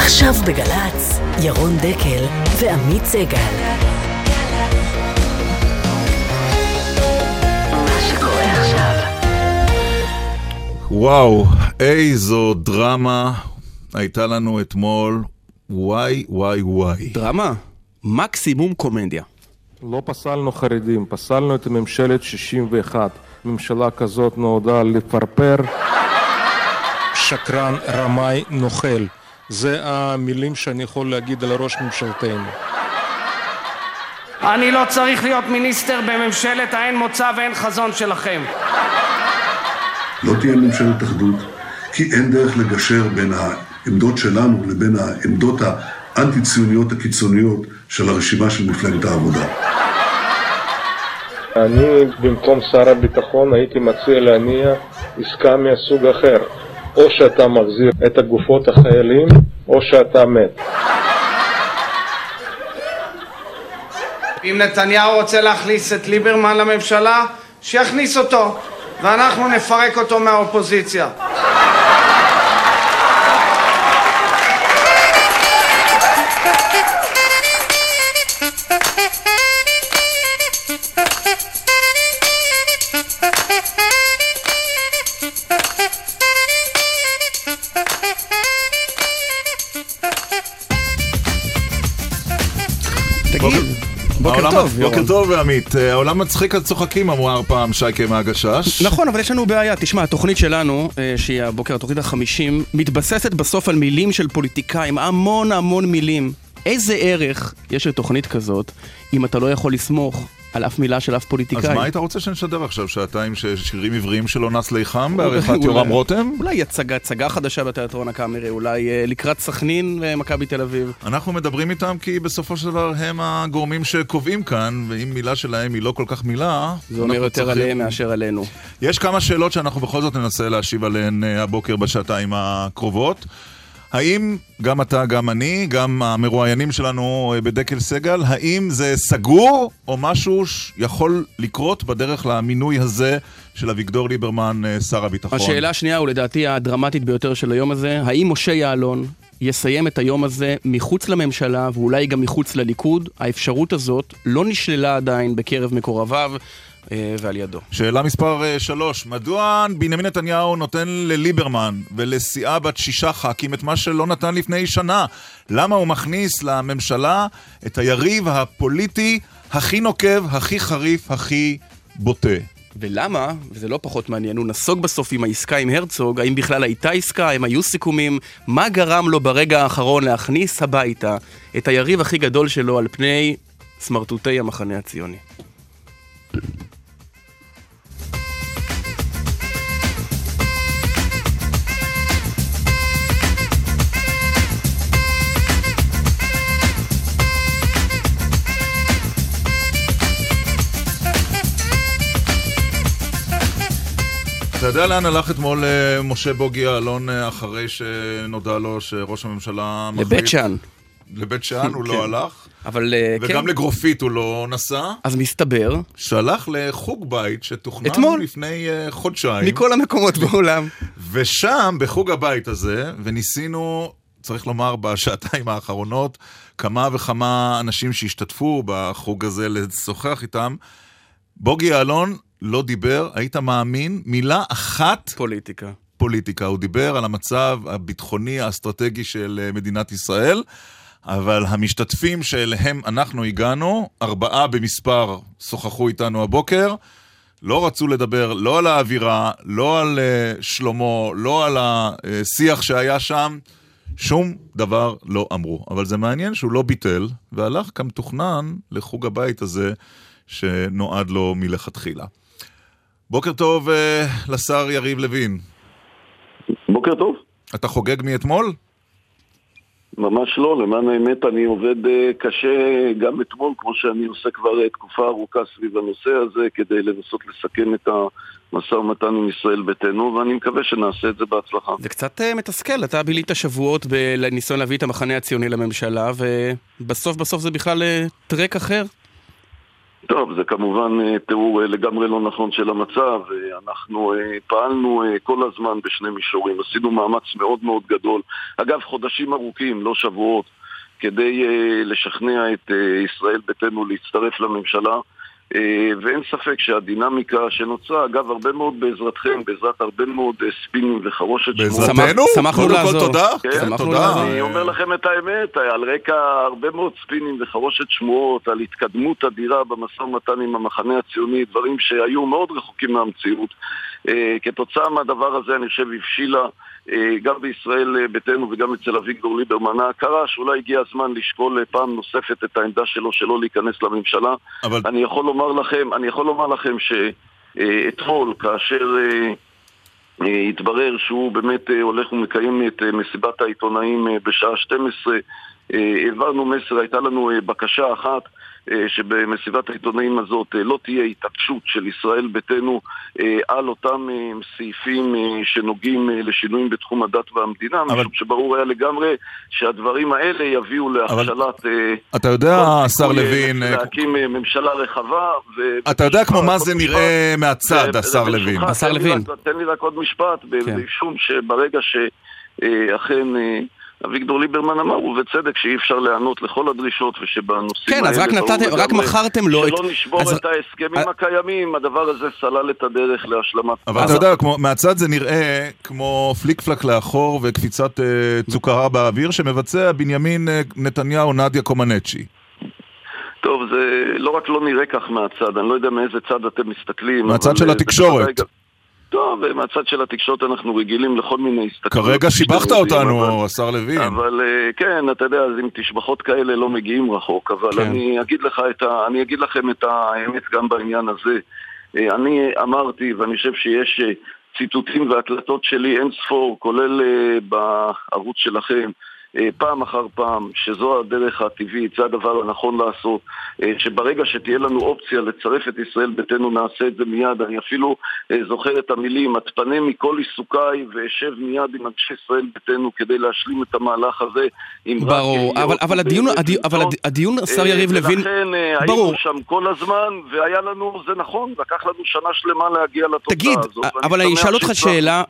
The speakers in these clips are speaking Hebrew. עכשיו בגלץ, ירון דקל ועמי צגל. וואו, איזו דרמה הייתה לנו אתמול. וואי, וואי, וואי. דרמה? מקסימום קומדיה. לא פסלנו חרדים, פסלנו את ממשלת 61. ממשלה כזאת נועדה לפרפר. שקרן, רמאי, נוכל. זה המילים שאני יכול להגיד על ראש ממשלתנו. אני לא צריך להיות מיניסטר בממשלת האין מוצא ואין חזון שלכם. לא תהיה ממשלת אחדות, כי אין דרך לגשר בין העמדות שלנו לבין העמדות האנטי-ציוניות הקיצוניות של הרשימה של מפלגת העבודה. אני במקום שר הביטחון הייתי מציע להניע עסקה מהסוג אחר. או שאתה מחזיר את הגופות החיילים, או שאתה מת. אם נתניהו רוצה להכניס את ליברמן לממשלה, שיכניס אותו. ואנחנו נפרק אותו מהאופוזיציה. בוקר טוב, עמית. העולם מצחיק על צוחקים, אמרה פעם שייקה מהגשש. נכון, אבל יש לנו בעיה. תשמע, התוכנית שלנו, שהיא הבוקר, התוכנית ה-50, מתבססת בסוף על מילים של פוליטיקאים, המון המון מילים. איזה ערך יש לתוכנית כזאת, אם אתה לא יכול לסמוך על אף מילה של אף פוליטיקאי? אז מה היית רוצה שנשדר עכשיו? שעתיים ששירים עבריים של אונס ליחם בעריכת יורם רותם? אולי הצגה חדשה בתיאטרון הקאמרי, אולי לקראת סכנין ומכבי תל אביב. אנחנו מדברים איתם כי בסופו של דבר הם הגורמים שקובעים כאן, ואם מילה שלהם היא לא כל כך מילה... זה אומר יותר עליהם מאשר עלינו. יש כמה שאלות שאנחנו בכל זאת ננסה להשיב עליהן הבוקר בשעתיים הקרובות. האם גם אתה, גם אני, גם המרואיינים שלנו בדקל סגל, האם זה סגור או משהו שיכול לקרות בדרך למינוי הזה של אביגדור ליברמן, שר הביטחון? השאלה השנייה ולדעתי הדרמטית ביותר של היום הזה, האם משה יעלון יסיים את היום הזה מחוץ לממשלה ואולי גם מחוץ לליכוד? האפשרות הזאת לא נשללה עדיין בקרב מקורביו ועל ידו. שאלה מספר 3, מדוע בנימין נתניהו נותן לליברמן ולסיעה בת 6 ח"כים את מה שלא נתן לפני שנה? למה הוא מכניס לממשלה את היריב הפוליטי הכי נוקב, הכי חריף, הכי בוטה? ולמה, וזה לא פחות מעניין, הוא נסוג בסוף עם העסקה עם הרצוג, האם בכלל הייתה עסקה, הם היו סיכומים, מה גרם לו ברגע האחרון להכניס הביתה את היריב הכי גדול שלו על פני סמרטוטי המחנה הציוני? אתה יודע לאן הלך אתמול משה בוגי אלון אחרי שנודע לו שראש הממשלה מחליט? לבית שאן. לבית שאן הוא לא הלך, וגם לגרופית הוא לא נסע. אז מסתבר שהלך לחוג בית שתוכנן לפני חודשיים מכל המקומות בעולם, ושם בחוג הבית הזה, וניסינו, צריך לומר, בשעתיים האחרונות כמה וכמה אנשים שהשתתפו בחוג הזה לשוחח איתם, בוגי אלון לא דיבר, היית מאמין, מילה אחת פוליטיקה. פוליטיקה. הוא דיבר על המצב הביטחוני האסטרטגי של מדינת ישראל, אבל המשתתפים שאליהם אנחנו הגענו, 4 במספר שוחחו איתנו הבוקר, לא רצו לדבר לא על האווירה, לא על שלמה, לא על השיח שהיה שם, שום דבר לא אמרו. אבל זה מעניין שהוא לא ביטל, והלך כמתוכנן לחוג הבית הזה שנועד לו מלכתחילה. בוקר טוב לשר יריב לוין. בוקר טוב. אתה חוגג מאתמול? ממש לא, למען האמת אני עובד קשה גם אתמול, כמו שאני עושה כבר תקופה ארוכה סביב הנושא הזה, כדי לנסות לסכם את המשא ומתן עם ישראל ביתנו, ואני מקווה שנעשה את זה בהצלחה. זה קצת מתסכל, אתה בילית שבועות בניסיון להביא את המחנה הציוני לממשלה, ובסוף זה בכלל טרק אחר? טוב, זה כמובן תיאור לגמרי לא נכון של המצב. אנחנו פעלנו כל הזמן בשני מישורים, עשינו מאמץ מאוד מאוד גדול, אגב חודשים ארוכים, לא שבועות, כדי לשכנע את ישראל ביתנו להצטרף לממשלה, ואין ספק שהדינמיקה שנוצרה, אגב, הרבה מאוד בעזרתכם, בעזרת הרבה מאוד ספינים וחרושת בעזרתנו? שמחנו לעזור. תודה. אני אומר לכם את האמת, על רקע הרבה מאוד ספינים וחרושת שמועות, על התקדמות אדירה במשא ומתן עם המחנה הציוני, דברים שהיו מאוד רחוקים מהמציאות. כתוצאה מהדבר הזה, אני חושב, הבשילה גם בישראל ביתנו וגם אצל אביגדור ליברמן ההכרה שאולי הגיע הזמן לשקול פעם נוספת את העמדה שלו שלא להיכנס לממשלה. אבל אני יכול לומר לכם שאתמול כאשר התברר שהוא באמת הולך ומקיים את מסיבת העיתונאים בשעה 12, העברנו מסר, הייתה לנו בקשה אחת שבמסיבת העיתונאים הזאת לא תהיה התעקשות של ישראל ביתנו על אותם סעיפים שנוגעים לשינויים בתחום הדת והמדינה, משום שברור היה לגמרי שהדברים האלה יביאו להכשלת, אתה יודע, השר לוין, להקים ממשלה רחבה. אתה יודע כמו מה זה נראה מהצד, השר לוין. תן לי רק עוד משפט, משום שברגע שאכן אביגדור ליברמן אמר, ובצדק, שאי אפשר לענות לכל הדרישות, ושבנושאים האלה... כן, אז רק מכרתם לו... שלא נשבור את ההסכמים הקיימים, הדבר הזה סלל את הדרך להשלמת... אבל אתה יודע, מהצד זה נראה כמו פליק פלק לאחור וקפיצת צוקרה באוויר, שמבצע בנימין נתניהו נדיה קומנצ'י. טוב, זה לא רק לא נראה כך מהצד, אני לא יודע מאיזה צד אתם מסתכלים... מהצד של התקשורת. טוב, מהצד של התקשורת אנחנו רגילים לכל מיני הסתכלות. כרגע שיבחת אותנו, השר לוין. אבל כן, אתה יודע, אז עם תשבחות כאלה לא מגיעים רחוק, אבל אני אגיד לכם את האמת גם בעניין הזה. אני אמרתי, ואני חושב שיש ציטוטים והקלטות שלי אין ספור, כולל בערוץ שלכם, פעם אחר פעם, שזו הדרך הטבעית, זה הדבר הנכון לעשות, שברגע שתהיה לנו אופציה לצרף את ישראל ביתנו, נעשה את זה מיד. אני אפילו זוכר את המילים, אתפנה מכל עיסוקיי ואשב מיד עם אנשי ישראל ביתנו כדי להשלים את המהלך הזה. ברור, אבל הדיון, השר יריב לוין, ולכן היינו שם כל הזמן, והיה לנו, זה נכון, לקח לנו שנה שלמה להגיע לתוצאה. תגיד, אבל אני אשאל אותך שאלה,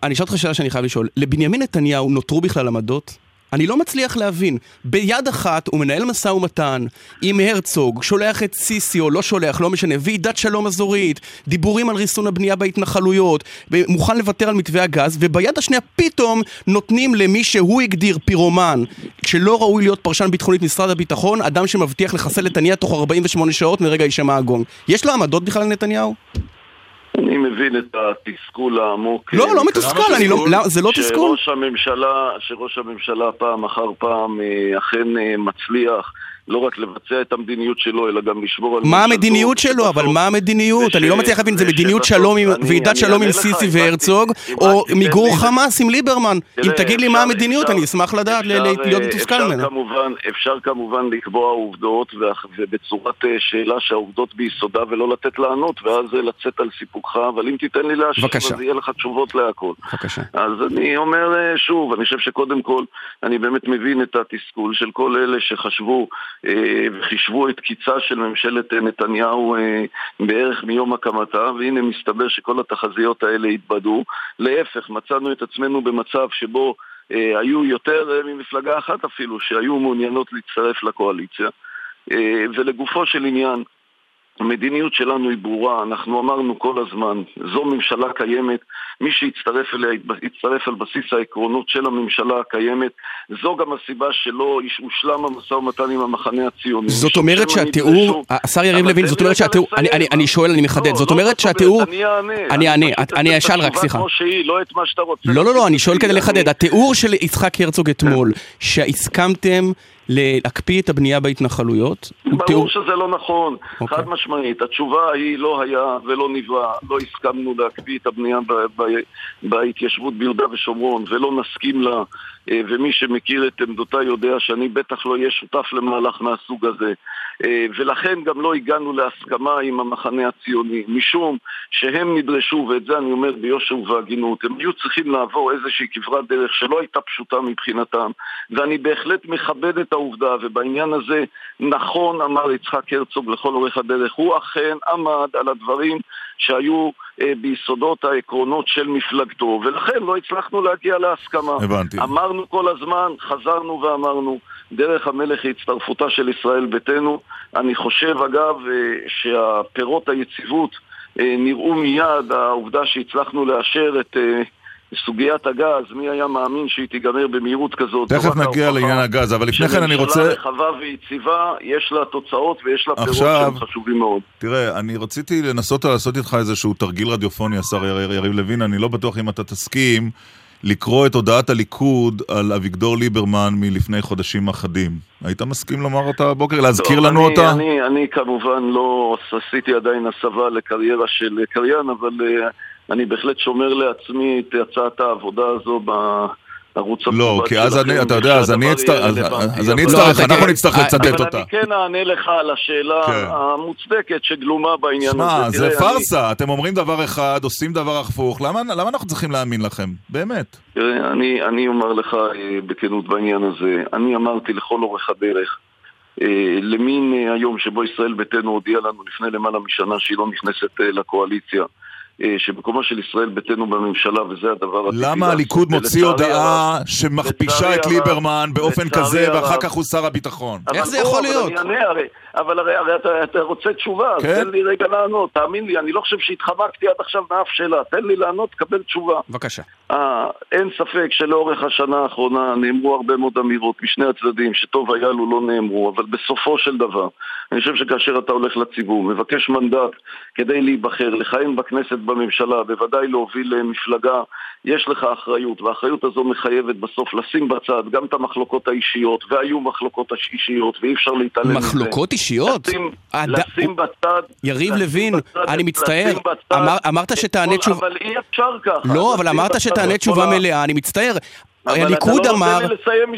שאני חייב לשאול, לבנימין נתניהו נותרו בכלל עמדות? אני לא מצליח להבין. ביד אחת הוא מנהל משא ומתן עם הרצוג, שולח את סיסי או לא שולח, לא משנה, ועידת שלום אזורית, דיבורים על ריסון הבנייה בהתנחלויות, מוכן לוותר על מתווה הגז, וביד השנייה פתאום נותנים למי שהוא הגדיר פירומן, שלא ראוי להיות פרשן ביטחונית משרד הביטחון, אדם שמבטיח לחסל נתניהו תוך 48 שעות מרגע הישמע הגונג. יש לו עמדות בכלל לנתניהו? אני מבין את התסכול העמוק. לא, לא מתסכול, זה לא תסכול. שראש הממשלה פעם אחר פעם אכן מצליח לא רק לבצע את המדיניות שלו, אלא גם לשמור על... מה המדיניות שלו? אבל מה המדיניות? אני לא מצליח להבין, זה מדיניות שלום, ועידת שלום עם סיסי והרצוג, או מיגור חמאס עם ליברמן. אם תגיד לי מה המדיניות, אני אשמח לדעת להיות מתוסכל ממנה. אפשר כמובן לקבוע עובדות, ובצורת שאלה שהעובדות ביסודה, ולא לתת לענות, ואז לצאת על סיפוקך, אבל אם תיתן לי להשיב, אז יהיה לך תשובות להכל. אז אני אומר שוב, אני חושב שקודם כל, אני באמת מבין את התסכול של כל אלה שחשבו וחישבו את קיצה של ממשלת נתניהו בערך מיום הקמתה, והנה מסתבר שכל התחזיות האלה התבדו. להפך, מצאנו את עצמנו במצב שבו היו יותר ממפלגה אחת אפילו שהיו מעוניינות להצטרף לקואליציה. ולגופו של עניין, המדיניות שלנו היא ברורה, אנחנו אמרנו כל הזמן, זו ממשלה קיימת, מי שיצטרף אליה יצטרף על בסיס העקרונות של הממשלה הקיימת, זו גם הסיבה שלא הושלם המשא ומתן עם המחנה הציוני. זאת אומרת שהתיאור, השר יריב לוין, זאת אומרת שהתיאור, אני שואל, אני מחדד, זאת אומרת שהתיאור, אני אשאל רק, סליחה. לא, אני שואל כדי לחדד, התיאור של יצחק הרצוג אתמול, שהסכמתם להקפיא את הבנייה בהתנחלויות? ברור שזה לא נכון, חד משמעית. התשובה היא לא היה ולא נברא, לא הסכמנו להקפיא את הבנייה בהתיישבות ביהודה ושומרון, ולא נסכים לה. ומי שמכיר את עמדותי יודע שאני בטח לא יהיה שותף למהלך מהסוג הזה. ולכן גם לא הגענו להסכמה עם המחנה הציוני, משום שהם נדרשו, ואת זה אני אומר ביושר והגינות, הם היו צריכים לעבור איזושהי כברת דרך שלא הייתה פשוטה מבחינתם, ואני בהחלט מכבד את העובדה, ובעניין הזה נכון אמר יצחק הרצוג לכל אורך הדרך, הוא אכן עמד על הדברים שהיו ביסודות העקרונות של מפלגתו, ולכן לא הצלחנו להגיע להסכמה. הבנתי. אמרנו כל הזמן, חזרנו ואמרנו, דרך המלך היא הצטרפותה של ישראל ביתנו. אני חושב אגב שהפירות היציבות נראו מיד, העובדה שהצלחנו לאשר את סוגיית הגז, מי היה מאמין שהיא תיגמר במהירות כזאת? תכף נגיע לעניין הגז, אבל לפני כן אני רוצה... שממשלה רחבה ויציבה, יש לה תוצאות ויש לה פירות שהם חשובים מאוד. תראה, אני רציתי לנסות לעשות איתך איזשהו תרגיל רדיופוני, השר יריב לוין, אני לא בטוח אם אתה תסכים לקרוא את הודעת הליכוד על אביגדור ליברמן מלפני חודשים אחדים. היית מסכים לומר אותה הבוקר? להזכיר לנו אותה? אני כמובן לא עשיתי עדיין הסבה לקריירה של קריין, אבל אני בהחלט שומר לעצמי את הצעת העבודה הזו בערוץ הפרובד. לא, כי אז אני, אתה יודע, אז אני אצטרך, אנחנו נצטרך לצטט אותה. אבל אני כן אענה לך על השאלה המוצדקת שגלומה בעניין הזה. זה פרסה, אתם אומרים דבר אחד, עושים דבר הפוך, למה אנחנו צריכים להאמין לכם? באמת. תראה, אני אומר לך בכנות בעניין הזה, אני אמרתי לכל אורך הדרך, למין היום שבו ישראל ביתנו הודיעה לנו לפני למעלה משנה שהיא לא נכנסת לקואליציה, שבקומה של ישראל ביתנו בממשלה, וזה הדבר... למה הליכוד מוציא הודעה שמכפישה את ליברמן באופן כזה, ואחר כך הוא שר הביטחון? איך זה יכול להיות? אבל הרי אתה רוצה תשובה, תן לי רגע לענות, תאמין לי, אני לא חושב שהתחמקתי עד עכשיו מאף שאלה, תן לי לענות, תקבל תשובה. בבקשה. אין ספק שלאורך השנה האחרונה נאמרו הרבה מאוד אמירות משני הצדדים, שטוב היה לו לא נאמרו, אבל בסופו של דבר, אני חושב שכאשר אתה הולך לציבור, מבקש מנדט כדי להיבחר, לחיים בכנסת בממשלה, בוודאי להוביל מפלגה, יש לך אחריות, והאחריות הזו מחייבת בסוף לשים בצד גם את המחלוקות האישיות, והיו מחלוקות אישיות, ואי אפשר להתעלם. מחלוקות אישיות? לשים בצד... יריב לוין, אני מצטער, אמרת שתענה תשובה... אבל אי אפשר ככה. לא, אבל אמרת שתענה תשובה מלאה, אני מצטער. הליכוד אמר,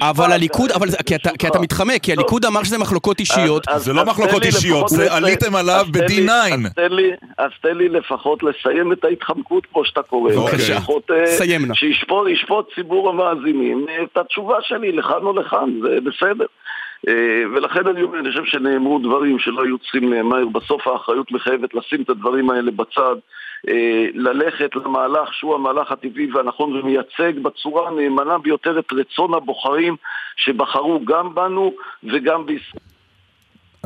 אבל הליכוד, אבל כי אתה מתחמק, כי הליכוד אמר שזה מחלוקות אישיות. זה לא מחלוקות אישיות, זה עליתם עליו ב-D9. אז תן לי לפחות לסיים את ההתחמקות פה שאתה קורא. סיימנו. שישפוט ציבור המאזינים את התשובה שלי, לכאן או לכאן, זה בסדר. ולכן אני חושב שנאמרו דברים שלא היו צריכים להיאמר, בסוף האחריות מחייבת לשים את הדברים האלה בצד, ללכת למהלך שהוא המהלך הטבעי והנכון ומייצג בצורה נאמנה ביותר את רצון הבוחרים שבחרו גם בנו וגם בישראל.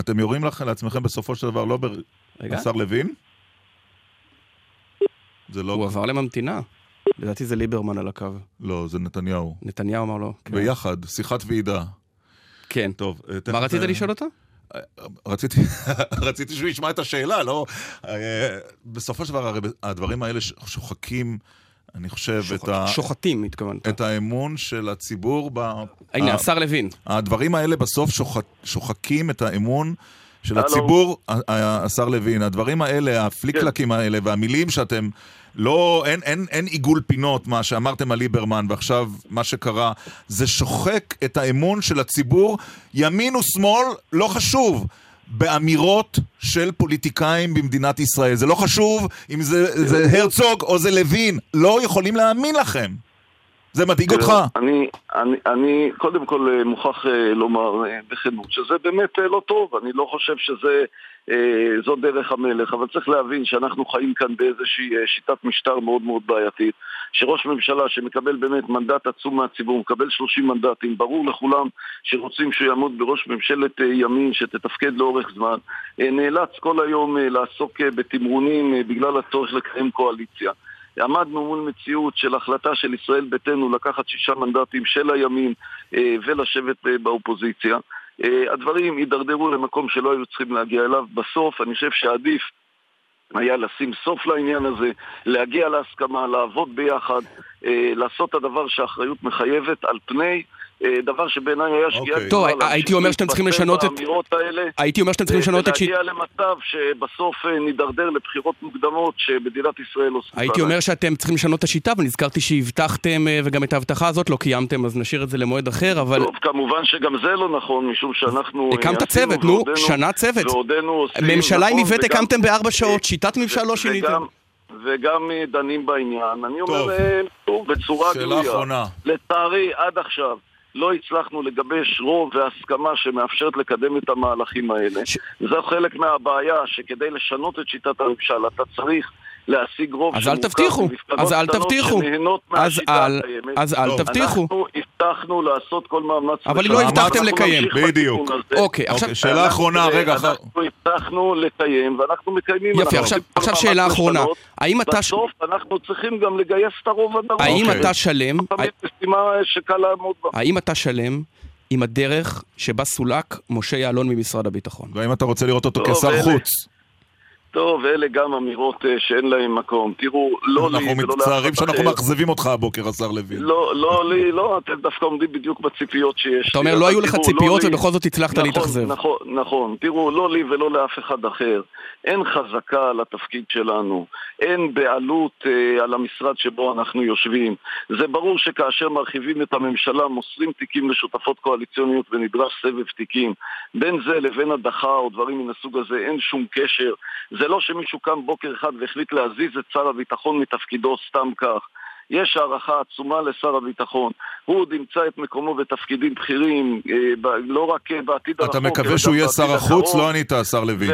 אתם יורים לעצמכם בסופו של דבר לא בשר לוין? הוא עבר לממתינה. לדעתי זה ליברמן על הקו. לא, זה נתניהו. נתניהו אמר לו. ביחד, שיחת ועידה. כן. טוב. מה רצית לשאול אותה? רציתי שהוא ישמע את השאלה, לא? בסופו של דבר, הדברים האלה שוחקים, אני חושב, שוחטים, התכוונת. את האמון של הציבור. הנה, השר לוין. הדברים האלה בסוף שוחקים את האמון של הציבור, השר לוין. הדברים האלה, הפליקלקים האלה, והמילים שאתם... לא, אין עיגול פינות מה שאמרתם על ליברמן, ועכשיו מה שקרה, זה שוחק את האמון של הציבור, ימין ושמאל, לא חשוב, באמירות של פוליטיקאים במדינת ישראל. זה לא חשוב אם זה הרצוג או זה לוין, לא יכולים להאמין לכם. זה מדאיג אותך? אני קודם כל מוכרח לומר בכנות שזה באמת לא טוב, אני לא חושב שזה... זו דרך המלך, אבל צריך להבין שאנחנו חיים כאן באיזושהי שיטת משטר מאוד מאוד בעייתית, שראש ממשלה שמקבל באמת מנדט עצום מהציבור, מקבל 30 מנדטים, ברור לכולם שרוצים שהוא יעמוד בראש ממשלת ימין שתתפקד לאורך זמן, נאלץ כל היום לעסוק בתמרונים בגלל הצורך לקיים קואליציה. עמדנו מול מציאות של החלטה של ישראל ביתנו לקחת 6 מנדטים של הימין ולשבת באופוזיציה. הדברים יידרדרו למקום שלא היו צריכים להגיע אליו. בסוף אני חושב שעדיף היה לשים סוף לעניין הזה, להגיע להסכמה, לעבוד ביחד, לעשות את הדבר שהאחריות מחייבת על פני דבר שבעיניי היה שגיאה. טוב, הייתי אומר שאתם צריכים לשנות את האמירות האלה, ולהגיע למצב שבסוף נידרדר לבחירות מוקדמות שבדינת ישראל לא ספותה. הייתי אומר שאתם צריכים לשנות את השיטה, ונזכרתי שהבטחתם וגם את ההבטחה הזאת לא קיימתם, אז נשאיר את זה למועד אחר. אבל טוב, כמובן שגם זה לא נכון, משום שאנחנו הקמת צוות, נו, שנה צוות ממשלה עם עיוות, הקמתם בארבע שעות, שיטת ממשל לא שיניתם וגם דנים בעניין. אני אומר בצורה גלויה, לצערי עד עכשיו לא הצלחנו לגבש רוב והסכמה שמאפשרת לקדם את המהלכים האלה. זה חלק מהבעיה, שכדי לשנות את שיטת הממשל אתה צריך להשיג רוב. אז אל תבטיחו, אז אל תבטיחו. אנחנו הבטחנו לעשות כל מאמץ, אבל לא הבטחתם לקיים. בדיוק. אוקיי, עכשיו שאלה אחרונה, רגע. אנחנו הבטחנו לקיים ואנחנו מקיימים. יפה, עכשיו שאלה אחרונה. בסוף אנחנו צריכים גם לגייס את הרוב הדרום. האם אתה שלם? עם הדרך שבה סולק משה יעלון ממשרד הביטחון? והאם אתה רוצה לראות אותו כשר חוץ? טוב, ואלה גם אמירות שאין להם מקום. תראו, לא לי, אנחנו מצטערים שאנחנו מאכזבים אותך הבוקר, השר לוין. לא, אתם דווקא עומדים בדיוק בציפיות שיש. אתה אומר, לא היו לך ציפיות ובכל זאת הצלחת להתאכזב. נכון, תראו, לא לי ולא לאף אחד אחר. אין חזקה על התפקיד שלנו, אין בעלות על המשרד שבו אנחנו יושבים. זה ברור שכאשר מרחיבים את הממשלה, מוסרים תיקים לשותפות קואליציוניות ונדרש סבב תיקים. בין זה לבין הדחה או דברים מן הסוג הזה, אין שום קשר. זה לא שמישהו קם בוקר אחד והחליט להזיז את שר הביטחון מתפקידו סתם כך. יש הערכה עצומה לשר הביטחון. הוא עוד ימצא את מקומו בתפקידים בכירים, לא רק בעתיד הרחוק. אתה מקווה שהוא יהיה שר החוץ? לא ענית, השר לוין.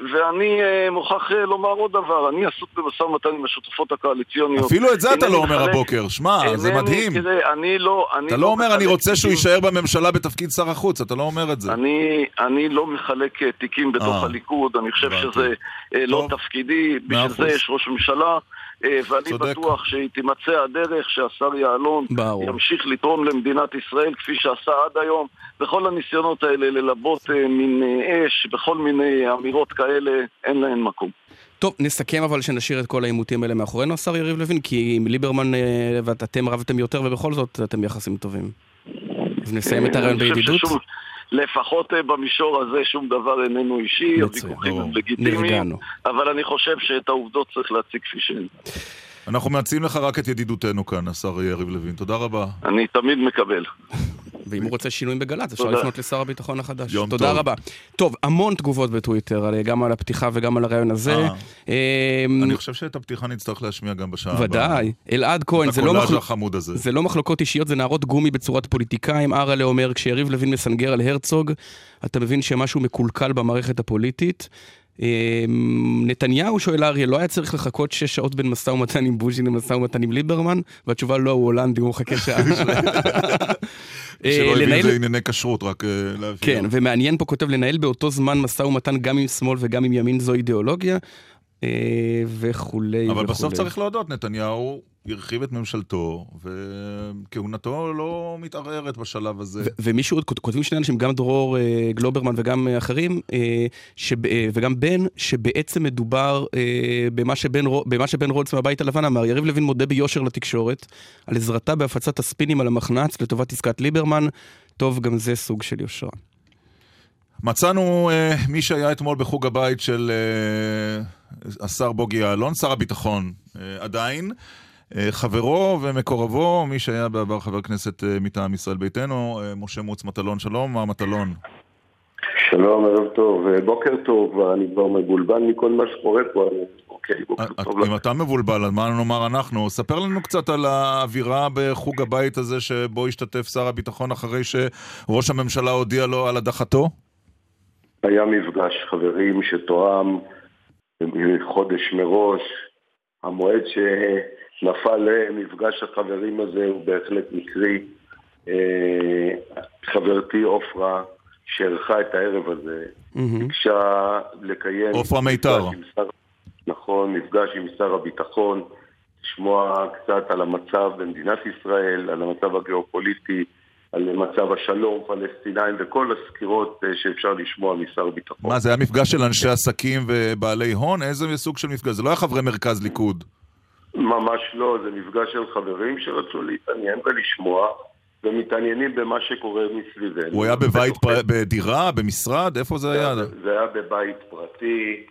ואני מוכרח לומר עוד דבר. אני עסוק במשא ומתן עם השותפות הקואליציוניות. אפילו את זה אתה לא אומר הבוקר. שמע, זה מדהים. אתה לא אומר, אני רוצה שהוא יישאר בממשלה בתפקיד שר החוץ. אתה לא אומר את זה. אני לא מחלק תיקים בתוך הליכוד. אני חושב שזה לא תפקידי. בשביל זה יש ראש ממשלה. ואני בטוח שתימצא הדרך שהשר יעלון ימשיך לתרום למדינת ישראל כפי שעשה עד היום. בכל הניסיונות האלה ללבות מן אש, בכל מיני אמירות כאלה, אין להן מקום. טוב, נסכם אבל שנשאיר את כל העימותים האלה מאחורינו, השר יריב לוין, כי עם ליברמן ואתם רבתם יותר ובכל זאת אתם יחסים טובים. אז נסיים את הרעיון בידידות. לפחות במישור הזה שום דבר איננו אישי, הוויכוחים הם לגיטימיים, אבל אני חושב שאת העובדות צריך להציג כפי שהן. אנחנו מציעים לך רק את ידידותנו כאן, השר יריב לוין, תודה רבה. אני תמיד מקבל. ואם הוא רוצה שינויים בגל"צ, אפשר לפנות לשר הביטחון החדש. תודה רבה. טוב, המון תגובות בטוויטר, גם על הפתיחה וגם על הרעיון הזה. אני חושב שאת הפתיחה נצטרך להשמיע גם בשעה הבאה. ודאי. אלעד כהן, זה לא מחלוקות אישיות, זה נערות גומי בצורת פוליטיקאים. ארלה אומר, כשיריב לוין מסנגר על הרצוג, אתה מבין שמשהו מקולקל במערכת הפוליטית. נתניהו שואל אריה, לא היה צריך לחכות 6 שעות בין משא ומתן עם בוז'י למשא ומתן עם ליברמן? והתשובה לא, הוא הולנדי, הוא מחכה שעה. שלא הביא את זה ענייני כשרות, רק להביא. כן, ומעניין פה כותב, לנהל באותו זמן משא ומתן גם עם שמאל וגם עם ימין, זו אידיאולוגיה, וכולי. אבל בסוף צריך להודות, נתניהו הרחיב את ממשלתו, וכהונתו לא מתערערת בשלב הזה. ומישהו עוד, כותבים שני אנשים, גם דרור גלוברמן וגם אחרים, וגם בן, שבעצם מדובר במה שבן רוץ מהבית הלבן אמר, יריב לוין מודה ביושר לתקשורת, על עזרתה בהפצת הספינים על המחנץ, לטובת עסקת ליברמן, טוב, גם זה סוג של יושרה. מצאנו מי שהיה אתמול בחוג הבית של השר בוגי אלון, שר הביטחון עדיין, חברו ומקורבו, מי שהיה בעבר חבר כנסת מטעם ישראל ביתנו, משה מוצמטלון. שלום, מה מטלון? שלום, ערב טוב, בוקר טוב, אני כבר מבולבן מכל מה שקורה פה, אוקיי, בוקר טוב. אם אתה מבולבל, אז מה נאמר אנחנו? ספר לנו קצת על האווירה בחוג הבית הזה שבו השתתף שר הביטחון אחרי שראש הממשלה הודיע לו על הדחתו? היה מפגש חברים שתואם חודש מראש, המועד שנפל למפגש החברים הזה הוא בהחלט מקרי. חברתי אופרה שערכה את הערב הזה, ביקשה לקיים אופרה מיתר, נכון, מפגש עם שר הביטחון, לשמוע קצת על המצב במדינת ישראל, על המצב הגיאופוליטי, על מצב השלום, פלסטינאים, וכל הסקירות שאפשר לשמוע משר ביטחון. מה, זה היה מפגש של אנשי עסקים ובעלי הון? איזה סוג של מפגש? זה לא היה חברי מרכז ליכוד. ממש לא, זה מפגש של חברים שרצו להתעניין ולשמוע, ומתעניינים במה שקורה מסביבנו. הוא היה בבית, בדירה, במשרד, איפה זה היה? זה היה בבית פרטי,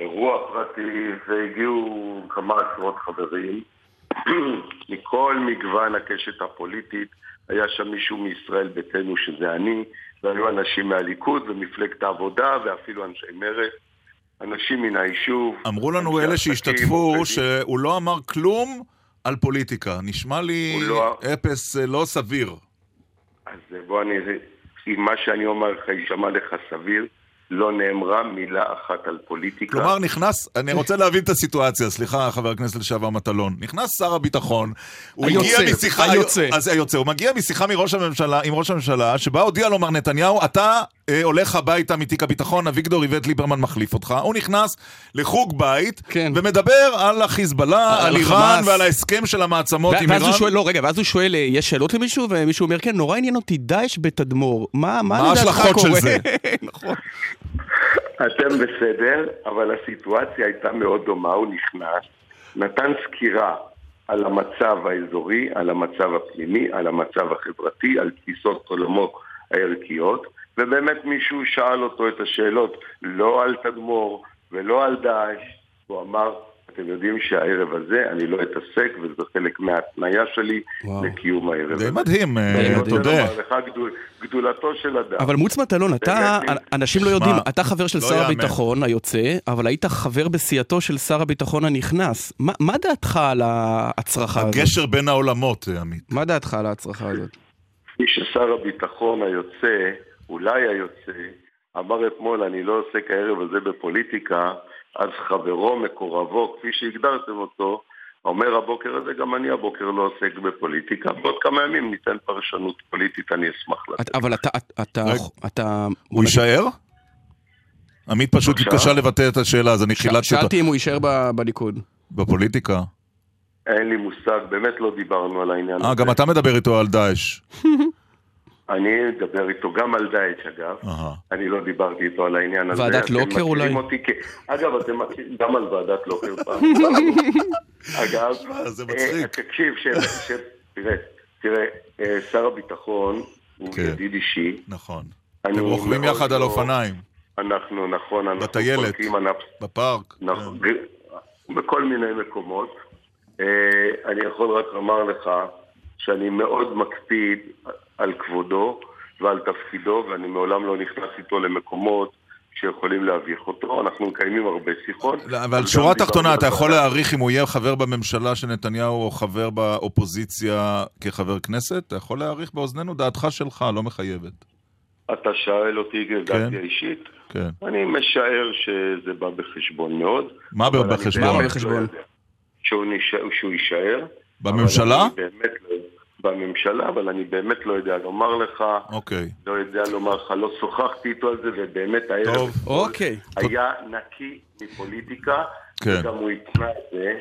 אירוע פרטי, והגיעו כמה עשרות חברים. מכל מגוון הקשת הפוליטית, היה שם מישהו מישראל ביתנו שזה אני, והיו אנשים מהליכוד ומפלגת העבודה ואפילו אנשי מרצ. אנשים מן היישוב. אמרו לנו אלה שהשתתפו שהוא לא אמר כלום על פוליטיקה. נשמע לי אפס לא סביר. אז בוא נראה. אם מה שאני אומר לך ישמע לך סביר, לא נאמרה מילה אחת על פוליטיקה. כלומר נכנס, אני רוצה להבין את הסיטואציה, סליחה חבר הכנסת לשעבר מטלון, נכנס שר הביטחון, הוא הגיע משיחה, אז היוצא, הוא מגיע משיחה מראש הממשלה, עם ראש הממשלה, שבה הודיע לו מר נתניהו, אתה הולך הביתה מתיק הביטחון, אביגדור ליברמן מחליף אותך, הוא נכנס לחוג בית, כן. ומדבר על החיזבאללה, על איראן ועל ההסכם של המעצמות עם איראן. ואז הוא שואל, יש שאלות למישהו? ומישהו אומר, כן, נורא עניין אותי דאעש בתדמור. מה ההשלכות של זה? נכון. אתם בסדר, אבל הסיטואציה הייתה מאוד דומה, הוא נכנס, נתן סקירה על המצב האזורי, על המצב הפנימי, על המצב החברתי, על תפיסות עולמו הערכיות, ובאמת מישהו שאל אותו את השאלות, לא על תדמור ולא על דאעש, הוא אמר, אתם יודעים שהערב הזה אני לא אתעסק, וזה חלק מההתניה שלי לקיום הערב. זה מדהים, תודה. גדולתו של אדם. אבל מוצמטלון, אנשים לא יודעים, אתה חבר של שר הביטחון היוצא, אבל היית חבר בסיעתו של שר הביטחון הנכנס. מה דעתך על ההצרחה הזאת? הגשר בין העולמות, עמית. מה דעתך על ההצרחה הזאת? כפי ששר הביטחון היוצא, אולי היוצא, אמר אתמול, אני לא עוסק הערב הזה בפוליטיקה, אז חברו, מקורבו, כפי שהגדרתם אותו, אומר הבוקר הזה, גם אני הבוקר לא עוסק בפוליטיקה. בעוד כמה ימים ניתן פרשנות פוליטית, אני אשמח לתת. אבל אתה... הוא יישאר? עמית פשוט התקשה לבטא את השאלה, אז אני חילצתי אותה. שאלתי אם הוא יישאר בליכוד. בפוליטיקה? אין לי מושג, באמת לא דיברנו על העניין הזה. גם אתה מדבר איתו על דאעש. אני אדבר איתו גם על דאעש, אגב. אני לא דיברתי איתו על העניין הזה. ועדת לוקר אולי? אגב, אתם מכירים גם על ועדת לוקר פעם. אגב, תקשיב, תראה, שר הביטחון הוא ידיד אישי. נכון. אתם רוכבים יחד על אופניים. אנחנו, נכון. בטיילת, בפארק. בכל מיני מקומות. אני יכול רק לומר לך שאני מאוד מקפיד על כבודו ועל תפקידו, ואני מעולם לא נכנס איתו למקומות שיכולים להביך אותו. אנחנו מקיימים הרבה שיחות. אבל שורה תחתונה, אתה יכול להעריך אם הוא יהיה חבר בממשלה של נתניהו או חבר באופוזיציה כחבר כנסת? אתה יכול להעריך באוזנינו, דעתך שלך לא מחייבת. אתה שואל אותי דעתי האישית? כן. אני משער שזה בא בחשבון מאוד. מה בא בחשבון? שהוא יישאר. בממשלה? באמת לא. בממשלה, אבל אני באמת לא יודע לומר לך, לא יודע לומר לך, לא שוחחתי איתו על זה, ובאמת הערב היה נקי מפוליטיקה, וגם הוא התנה את זה.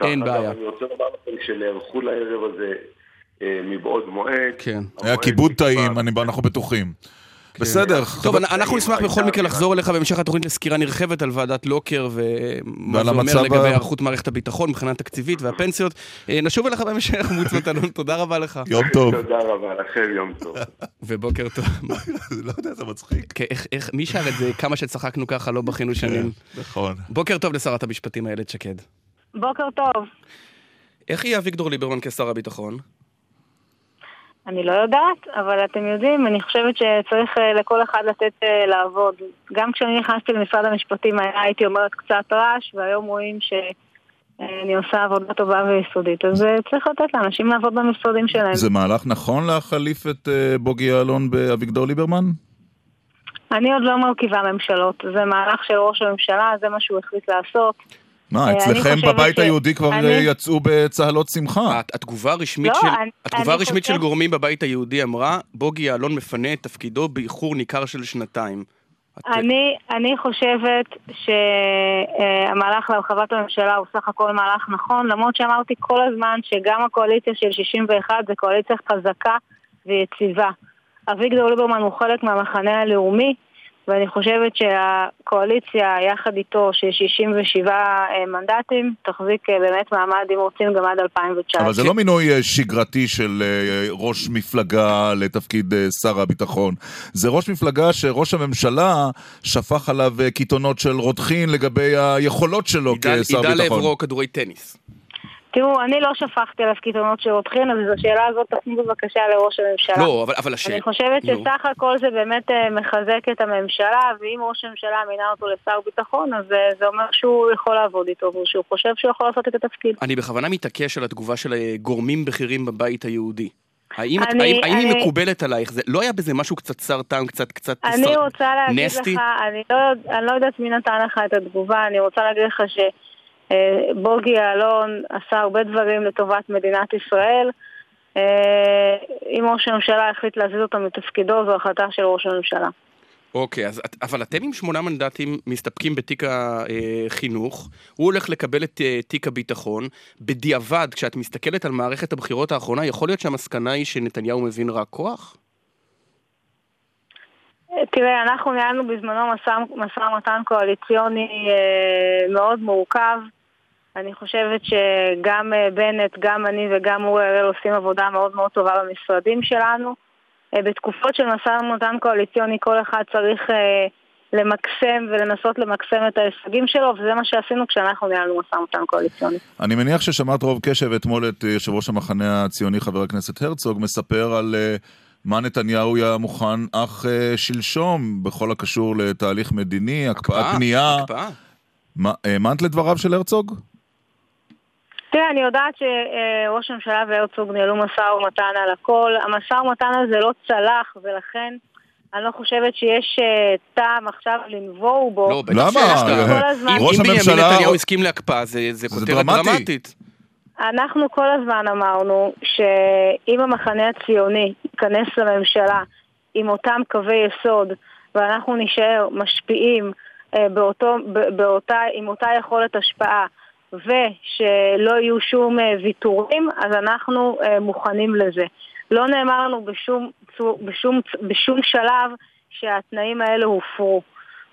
אין בעיה. אני רוצה לומר לכם שנערכו לערב הזה מבעוד מועד. היה כיבוד טעים, אנחנו בטוחים. בסדר. טוב, אנחנו נשמח בכל מקרה לחזור אליך בהמשך התוכנית לסקירה נרחבת על ועדת לוקר ומה זה אומר לגבי הערכות מערכת הביטחון מבחינה תקציבית והפנסיות. נשוב אליך בהמשך, מוצמטלון, תודה רבה לך. יום טוב. תודה רבה לכם, יום טוב. ובוקר טוב. לא יודע, זה מצחיק. מי שר את זה? כמה שצחקנו ככה, לא בכינו שנים. נכון. בוקר טוב לשרת המשפטים איילת שקד. בוקר טוב. איך יהיה אביגדור ליברמן כשר הביטחון? אני לא יודעת, אבל אתם יודעים, אני חושבת שצריך לכל אחד לתת לעבוד. גם כשאני נכנסתי למשרד המשפטים, הייתי אומרת קצת רעש, והיום רואים שאני עושה עבודה טובה ויסודית. אז צריך לתת לאנשים לעבוד במשרדים שלהם. זה מהלך נכון להחליף את בוגי אלון באביגדור ליברמן? אני עוד לא מרכיבה ממשלות. זה מהלך של ראש הממשלה, זה מה שהוא החליט לעשות. מה, אצלכם בבית היהודי כבר יצאו בצהלות שמחה? התגובה הרשמית של גורמים בבית היהודי אמרה, בוגי אלון מפנה את תפקידו באיחור ניכר של שנתיים. אני חושבת שהמהלך להרחבת הממשלה הוא סך הכל מהלך נכון, למרות שאמרתי כל הזמן שגם הקואליציה של 61 זה קואליציה חזקה ויציבה. אביגדור ליברמן הוא חלק מהמחנה הלאומי, ואני חושבת שהקואליציה יחד איתו של 67 מנדטים תחזיק באמת מעמד אם רוצים גם עד 2019. אבל זה לא מינוי שגרתי של ראש מפלגה לתפקיד שר הביטחון, זה ראש מפלגה שראש הממשלה שפך עליו קיתונות של רותחין לגבי היכולות שלו כשר ביטחון. ידע לעברו כדורי טניס. תראו, אני לא שפכתי עליו קיתונות שרותחין, אז השאלה הזאת תפנו בבקשה לראש הממשלה. לא, אבל השאלה... אני חושבת שסך הכל זה באמת מחזק את הממשלה, ואם ראש הממשלה מינה אותו לשר ביטחון, אז זה אומר שהוא יכול לעבוד איתו, ושהוא חושב שהוא יכול לעשות את התפקיד. אני בכוונה מתעקש על התגובה של גורמים בכירים בבית היהודי. האם היא מקובלת עלייך? לא היה בזה משהו קצת שר טעם, קצת נסטי? אני רוצה להגיד לך, אני לא יודעת מי נתן לך את התגובה, אני רוצה להגיד לך ש... בוגי אלון עשה הרבה דברים לטובת מדינת ישראל. אם ראש הממשלה החליט להזיז אותו מתפקידו, זו החלטה של ראש הממשלה. אוקיי, אבל אתם עם 8 מנדטים מסתפקים בתיק החינוך, הוא הולך לקבל את תיק הביטחון, בדיעבד, כשאת מסתכלת על מערכת הבחירות האחרונה, יכול להיות שהמסקנה היא שנתניהו מבין רק כוח? תראה, אנחנו ניהלנו בזמנו מסע ומתן קואליציוני מאוד מורכב. אני חושבת שגם בנט, גם אני וגם אורי אריאל עושים עבודה מאוד מאוד טובה במשרדים שלנו. בתקופות של מסע ומתן קואליציוני כל אחד צריך למקסם ולנסות למקסם את ההישגים שלו, וזה מה שעשינו כשאנחנו ניהלנו מסע ומתן קואליציוני. אני מניח ששמעת רוב קשב אתמול את יושב ראש המחנה הציוני חבר הכנסת הרצוג מספר על... מה נתניהו היה מוכן אך שלשום בכל הקשור לתהליך מדיני, הקפאת בנייה. האמנת לדבריו של הרצוג? תראה, אני יודעת שראש הממשלה והרצוג ניהלו משא ומתן על הכל. המשא ומתן הזה לא צלח, ולכן אני לא חושבת שיש טעם עכשיו לנבוא בו. למה? אם בנימין נתניהו הסכים להקפאה, זה כותרת דרמטית. אנחנו כל הזמן אמרנו שאם המחנה הציוני ייכנס לממשלה עם אותם קווי יסוד ואנחנו נשאר משפיעים עם אותה יכולת השפעה ושלא יהיו שום ויתורים, אז אנחנו מוכנים לזה. לא נאמר לנו בשום שלב שהתנאים האלה הופרו.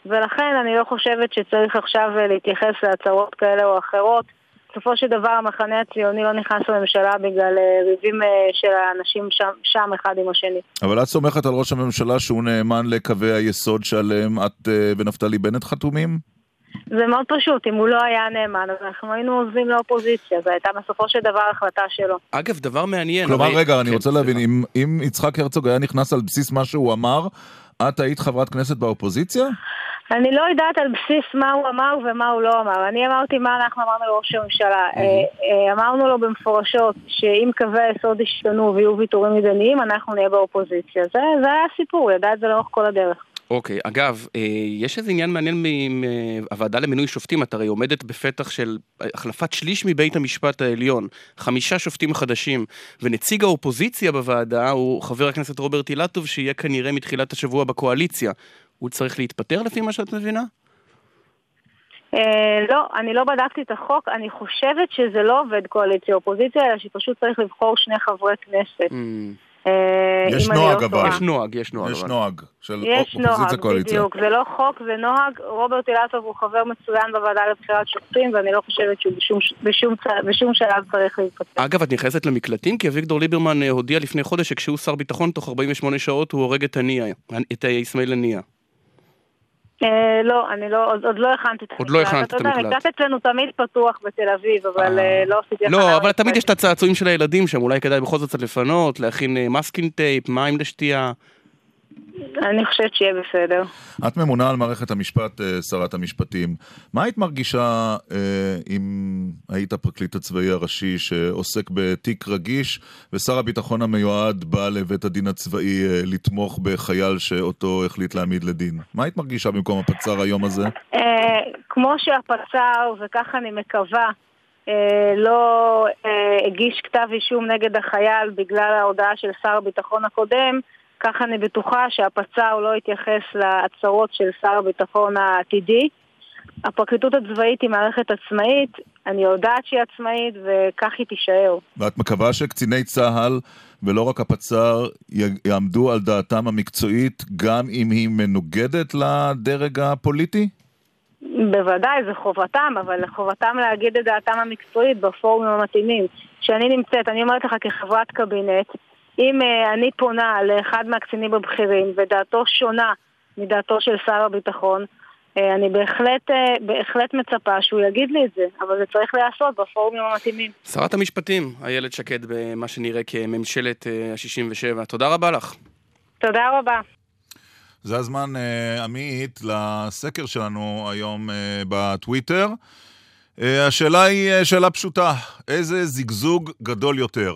ולכן אני לא חושבת שצריך עכשיו להתייחס להצהרות כאלה או אחרות. בסופו של דבר המחנה הציוני לא נכנס לממשלה בגלל ריבים של האנשים שם אחד עם השני. אבל את סומכת על ראש הממשלה שהוא נאמן לקווי היסוד שעליהם את ונפתלי בנט חתומים? זה מאוד פשוט, אם הוא לא היה נאמן, אז אנחנו היינו עוזבים לאופוזיציה, זו הייתה בסופו של דבר החלטה שלו. אגב, דבר מעניין. כלומר, רגע, אני רוצה להבין, אם יצחק הרצוג היה נכנס על בסיס מה שהוא אמר, את היית חברת כנסת באופוזיציה? אני לא יודעת על בסיס מה הוא אמר ומה הוא לא אמר. אני אמרתי מה אנחנו אמרנו לראש הממשלה. אמרנו לו במפורשות שאם קווי היסוד ישתנו ויהיו ויתורים מדיניים, אנחנו נהיה באופוזיציה. זה היה סיפור, ידע את זה לאורך כל הדרך. אוקיי, אגב, יש איזה עניין מעניין מהוועדה למינוי שופטים, את הרי עומדת בפתח של החלפת שליש מבית המשפט העליון, 5 שופטים חדשים, ונציג האופוזיציה בוועדה הוא חבר הכנסת רוברט אילטוב, שיהיה כנראה מתחילת השבוע בקואליציה. הוא צריך להתפטר לפי מה שאת מבינה? לא, אני לא בדקתי את החוק, אני חושבת שזה לא עובד קואליציה אופוזיציה, אלא שפשוט צריך לבחור 2 חברי כנסת. יש נוהג אבל. יש נוהג של אופוזיציה קואליציה. בדיוק, זה לא חוק, זה נוהג. רוברט אילטוב הוא חבר מצוין בוועדה לבחירת שופטים, ואני לא חושבת שהוא בשום שלב צריך להתפטר. אגב, את נכנסת למקלטים, כי אביגדור ליברמן הודיע לפני חודש שכשהוא שר ביטחון, תוך 48 שעות הוא הורג את איסמעיל הנייה. לא, אני לא, עוד לא הכנתי את המקלט. עוד לא הכנת את המקלט. המקלט אצלנו תמיד פתוח בתל אביב, אבל לא עשיתי... לא, אבל תמיד יש את הצעצועים של הילדים שם, אולי כדאי בכל זאת לפנות, להכין מסקינג טייפ, מים לשתייה. אני חושבת שיהיה בסדר. את ממונה על מערכת המשפט, שרת המשפטים. מה היית מרגישה אם היית הפרקליט הצבאי הראשי שעוסק בתיק רגיש, ושר הביטחון המיועד בא לבית הדין הצבאי לתמוך בחייל שאותו החליט להעמיד לדין? מה היית מרגישה במקום הפצר היום הזה? כמו שהפצר, וכך אני מקווה, לא הגיש כתב אישום נגד החייל בגלל ההודעה של שר הביטחון הקודם, ככה אני בטוחה שהפצע הוא לא התייחס להצהרות של שר הביטחון העתידי. הפרקליטות הצבאית היא מערכת עצמאית, אני יודעת שהיא עצמאית וכך היא תישאר. ואת מקווה שקציני צהל ולא רק הפצר יעמדו על דעתם המקצועית גם אם היא מנוגדת לדרג הפוליטי? בוודאי, זה חובתם, אבל חובתם להגיד את דעתם המקצועית בפורומים המתאימים. כשאני נמצאת, אני אומרת לך כחברת קבינט, אם אני פונה לאחד מהקצינים הבכירים ודעתו שונה מדעתו של שר הביטחון, אני בהחלט מצפה שהוא יגיד לי את זה, אבל זה צריך לעשות בפורומים המתאימים. שרת המשפטים, איילת שקד, במה שנראה כממשלת ה-67. תודה רבה לך. תודה רבה. זה הזמן, עמית, לסקר שלנו היום בטוויטר. השאלה היא שאלה פשוטה. איזה זיגזוג גדול יותר?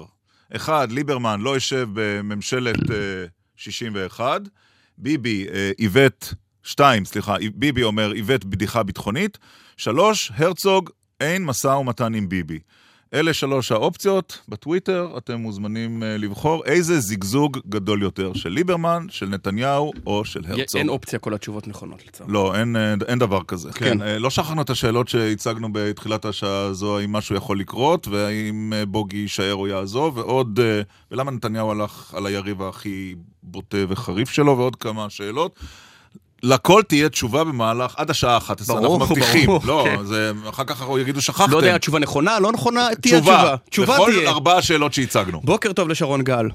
אחד, ליברמן לא יושב בממשלת 61. ביבי איווט 2, סליחה, ביבי אומר איווט בדיחה ביטחונית. 3, הרצוג אין משא ומתן עם ביבי. אלה 3 האופציות בטוויטר, אתם מוזמנים לבחור איזה זיגזוג גדול יותר, של ליברמן, של נתניהו או של הרצוג. אין אופציה, כל התשובות נכונות לצער. לא, אין דבר כזה. כן. לא שכחנו את השאלות שהצגנו בתחילת השעה הזו, האם משהו יכול לקרות, והאם בוגי יישאר או יעזוב, ועוד, ולמה נתניהו הלך על היריב הכי בוטה וחריף שלו, ועוד כמה שאלות. לכל תהיה תשובה במהלך, עד השעה 11, אנחנו מבטיחים. לא, זה, אחר כך יגידו שכחתם. לא יודע, התשובה נכונה, לא נכונה, תהיה תשובה. תשובה תהיה. בכל 4 שאלות שהצגנו. בוקר טוב לשרון גל.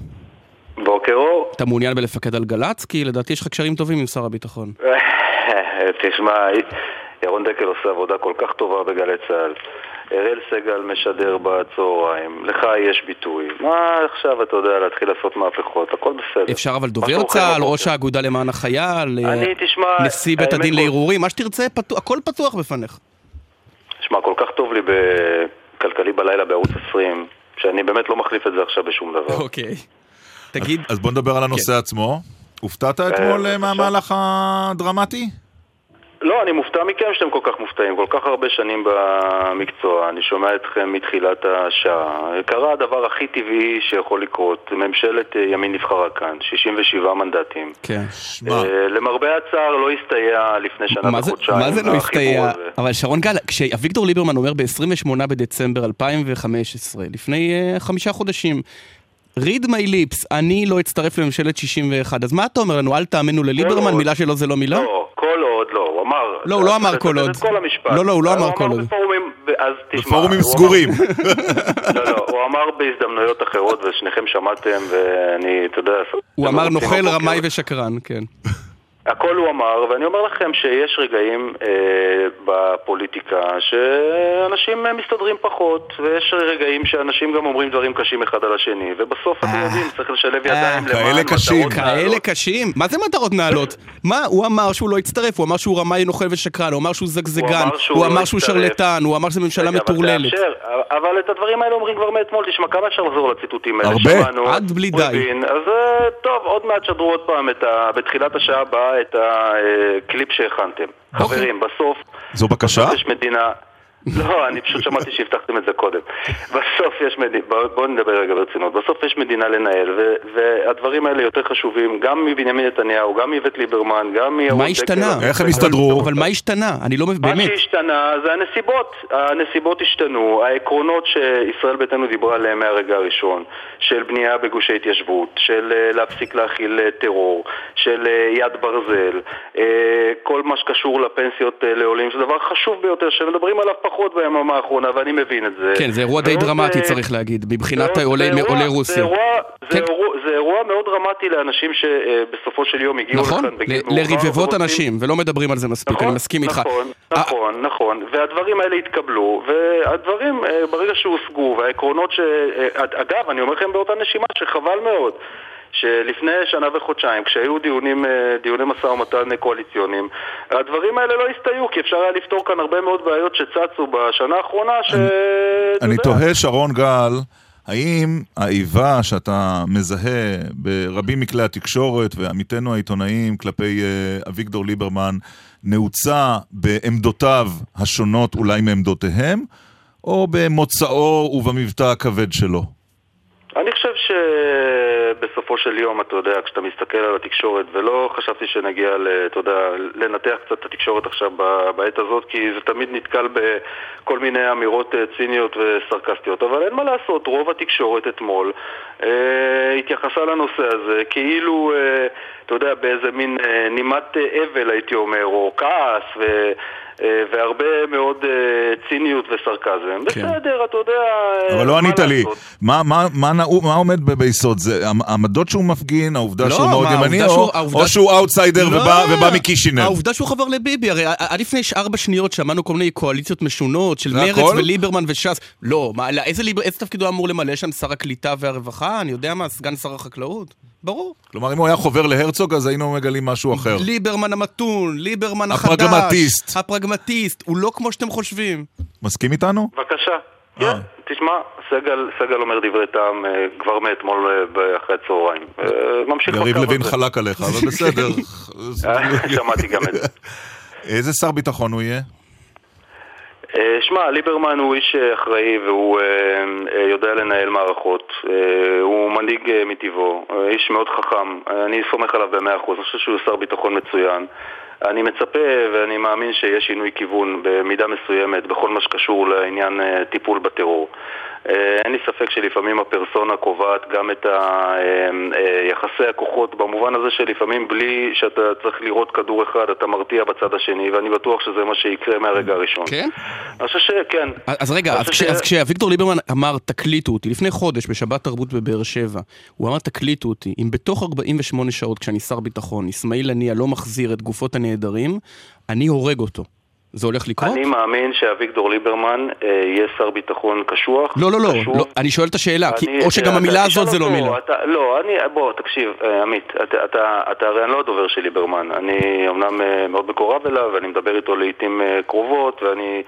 בוקר אור. אתה מעוניין בלפקד על גלץ? כי לדעתי יש לך קשרים טובים עם שר הביטחון. תשמע, ירון דקל עושה עבודה כל כך טובה בגלי צה"ל. הרל סגל משדר בצהריים, לך יש ביטוי. מה עכשיו אתה יודע להתחיל לעשות מהפכות, הכל בסדר. אפשר אבל דובר צה"ל, ראש האגודה למען החייל, נשיא בית הדין לערעורים, מה שתרצה, הכל פתוח בפניך. תשמע, כל כך טוב לי בכלכלי בלילה בערוץ 20, שאני באמת לא מחליף את זה עכשיו בשום דבר. אוקיי. תגיד. אז בוא נדבר על הנושא עצמו. הופתעת אתמול מהמהלך הדרמטי? לא, אני מופתע מכם שאתם כל כך מופתעים, כל כך הרבה שנים במקצוע, אני שומע אתכם מתחילת השעה. קרה הדבר הכי טבעי שיכול לקרות, ממשלת ימין נבחרה כאן, 67 מנדטים. כן. למרבה הצער לא הסתייע לפני שנה וחודשיים. מה זה לא הסתייע? אבל שרון גל, כשאביגדור ליברמן אומר ב-28 בדצמבר 2015, לפני 5 חודשים, read my lips, אני לא אצטרף לממשלת 61, אז מה אתה אומר לנו? אל תאמנו לליברמן, מילה שלו זה לא מילה? לא, כל עוד לא, הוא אמר... לא, הוא לא אמר כל עוד. לא, לא, הוא לא אמר כל עוד. בפורומים סגורים. לא, לא, הוא אמר בהזדמנויות אחרות, ושניכם שמעתם, ואני, אתה יודע... הוא אמר נוכל, רמאי ושקרן, כן. הכל הוא אמר, ואני אומר לכם שיש רגעים בפוליטיקה שאנשים מסתדרים פחות, ויש רגעים שאנשים גם אומרים דברים קשים אחד על השני, ובסוף אתם יודעים, צריך לשלב ידיים למען מטרות נעלות. כאלה קשים? מה זה מטרות נעלות? מה? הוא אמר שהוא לא הצטרף, הוא אמר שהוא רמאי נוכל ושקרן, הוא אמר שהוא זגזגן, הוא אמר שהוא שרלטן, הוא אמר שזה ממשלה מטורללת. אבל את הדברים האלה אומרים כבר מאתמול, תשמע כמה אפשר לחזור לציטוטים האלה. הרבה, עד בלי די. אז טוב, עוד מעט שדרו עוד פעם בתחילת השעה הבאה את הקליפ שהכנתם. חברים, בסוף... זו בקשה? יש מדינה... לא, אני פשוט שמעתי שהבטחתם את זה קודם. בסוף יש מדינה... בואו נדבר רגע ברצינות. בסוף יש מדינה לנהל, והדברים האלה יותר חשובים, גם מבנימין נתניהו, גם מאיווט ליברמן, גם מירון דקל. מה השתנה? איך הם הסתדרו? אבל מה השתנה? אני לא באמת. מה שהשתנה זה הנסיבות. הנסיבות השתנו. העקרונות שישראל ביתנו דיברה עליהם מהרגע הראשון, של בנייה בגושי התיישבות, של להפסיק להכיל טרור, של יד ברזל, כל מה שקשור לפנסיות לעולים, זה דבר חשוב ביותר, שמדברים עליו פחות בימים האחרונה, ואני מבין את זה. כן, זה אירוע די דרמטי, צריך להגיד, מבחינת עולי רוסיה. זה אירוע מאוד דרמטי לאנשים שבסופו של יום הגיעו לכאן. נכון, לרבבות אנשים, ולא מדברים על זה מספיק, אני מסכים איתך. נכון, והדברים האלה התקבלו, והדברים ברגע שהושגו, והעקרונות ש... אגב, אני אומר לכם באותה נשימה שחבל מאוד, שלפני שנה וחודשיים, כשהיו דיוני משא ומתן קואליציונים, הדברים האלה לא הסתייעו, כי אפשר היה לפתור כאן הרבה מאוד בעיות שצצו בשנה האחרונה. אני תוהה, שרון גל, האם האיבה שאתה מזהה ברבים מכלי התקשורת ועמיתנו העיתונאים כלפי אביגדור ליברמן נעוצה בעמדותיו השונות אולי מעמדותיהם, או במוצאו ובמבטא הכבד שלו? אני חושב שבסופו של יום, אתה יודע, כשאתה מסתכל על התקשורת, ולא חשבתי שנגיע, אתה יודע, לנתח קצת את התקשורת עכשיו בעת הזאת, כי זה תמיד נתקל בכל מיני אמירות ציניות וסרקסטיות, אבל אין מה לעשות, רוב התקשורת אתמול התייחסה לנושא הזה, כאילו, אתה יודע, באיזה מין נימת אבל, הייתי אומר, או כעס, והרבה מאוד ציניות וסרקזם. בסדר, אתה יודע... אבל לא ענית לי. מה עומד ביסוד? זה העמדות שהוא מפגין, העובדה שהוא מאוד ימני, או שהוא אאוטסיידר ובא מקישינב? העובדה שהוא חבר לביבי. הרי עד לפני 4 שניות שמענו כל מיני קואליציות משונות של מרץ וליברמן ושס. לא, איזה תפקידו אמור למלא שם? שר הקליטה והרווחה? אני יודע מה, סגן שר החקלאות? ברור. כלומר, אם הוא היה חובר להרצוג, אז היינו מגלים משהו אחר. ליברמן המתון, ליברמן החדש. הפרגמטיסט. הפרגמטיסט, הוא לא כמו שאתם חושבים. מסכים איתנו? בבקשה. תשמע, סגל אומר דברי טעם כבר מאתמול אחרי הצהריים. ממשיך בקו הזה. יריב לוין חלק עליך, אבל בסדר. שמעתי גם את זה. איזה שר ביטחון הוא יהיה? שמע, ליברמן הוא איש אחראי והוא יודע לנהל מערכות, הוא מנהיג מטבעו, איש מאוד חכם, אני סומך עליו ב100%, אני חושב שהוא שר ביטחון מצוין. אני מצפה ואני מאמין שיש שינוי כיוון במידה מסוימת בכל מה שקשור לעניין טיפול בטרור. אין לי ספק שלפעמים הפרסונה קובעת גם את יחסי הכוחות, במובן הזה שלפעמים בלי שאתה צריך לראות כדור אחד, אתה מרתיע בצד השני, ואני בטוח שזה מה שיקרה מהרגע הראשון. כן? אני חושב שכן. אז רגע, אז כשאביגדור ליברמן אמר תקליטו אותי, לפני חודש בשבת תרבות בבאר שבע, הוא אמר תקליטו אותי, אם בתוך 48 שעות כשאני שר ביטחון, אסמאעיל הנייה לא מחזיר את גופות הנעדרים, אני הורג אותו. זה הולך לקרות? אני מאמין שאביגדור ליברמן יהיה שר ביטחון קשוח. לא, אני שואל את השאלה, או שגם המילה הזאת זה לא מילה. לא, בוא, תקשיב, עמית, אתה הרי אני לא הדובר של ליברמן, אני אמנם מאוד מקורב אליו, ואני מדבר איתו לעתים קרובות, ואני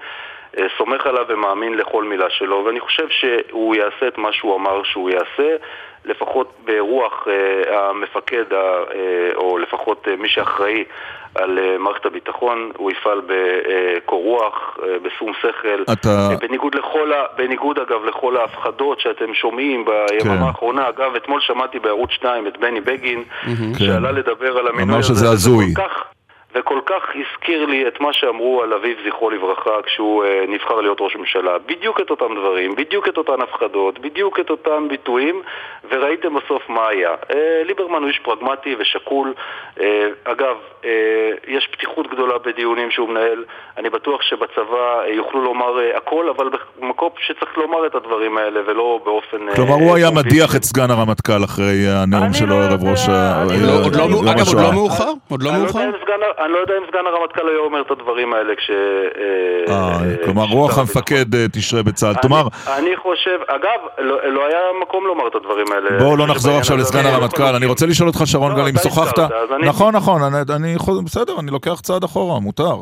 סומך עליו ומאמין לכל מילה שלו, ואני חושב שהוא יעשה את מה שהוא אמר שהוא יעשה, לפחות ברוח המפקד, או לפחות מי שאחראי על מערכת הביטחון, הוא יפעל בקורוח, בשום שכל, בניגוד אגב לכל ההפחדות שאתם שומעים ביממה האחרונה. אגב, אתמול שמעתי בערוץ 2 את בני בגין, שעלה לדבר על המינוי הזה, שזה הזוי. וכל כך הזכיר לי את מה שאמרו על אביו זכרו לברכה כשהוא נבחר להיות ראש ממשלה. בדיוק את אותם דברים, בדיוק את אותן הפחדות, בדיוק את אותם ביטויים, וראיתם בסוף מה היה. ליברמן הוא איש פרגמטי ושקול. אגב, יש פתיחות גדולה בדיונים שהוא מנהל. אני בטוח שבצבא יוכלו לומר הכל, אבל במקום שצריך לומר את הדברים האלה, ולא באופן... כלומר, הוא היה מדיח את סגן הרמטכ"ל אחרי הנאום שלו ערב ראש השואה. אגב, עוד לא מאוחר? עוד לא מאוחר? אני לא יודע אם סגן הרמטכ"ל היה אומר את הדברים האלה כש... כלומר, רוח המפקד תשרה בצה"ל. אני חושב, אגב, לא היה מקום לומר את הדברים האלה. בואו לא נחזור עכשיו לסגן הרמטכ"ל. אני רוצה לשאול אותך, שרון גל, אם שוחחת... נכון, בסדר, אני לוקח צעד אחורה, מותר.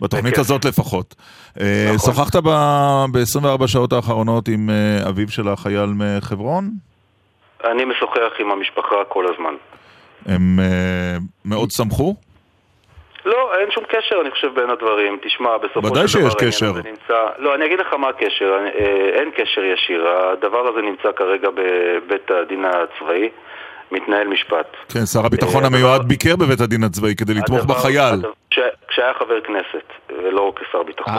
בתוכנית הזאת לפחות. שוחחת ב-24 שעות האחרונות עם אביו של החייל מחברון? אני משוחח עם המשפחה כל הזמן. הם מאוד שמחו? לא, אין שום קשר, אני חושב, בין הדברים. תשמע, בסופו של דבר קשר. זה נמצא... לא, אני אגיד לך מה הקשר. אין קשר ישיר. הדבר הזה נמצא כרגע בבית הדין הצבאי. מתנהל משפט. כן, שר הביטחון המיועד ביקר בבית הדין הצבאי כדי לתמוך בחייל. כשהיה חבר כנסת, ולא כשר ביטחון.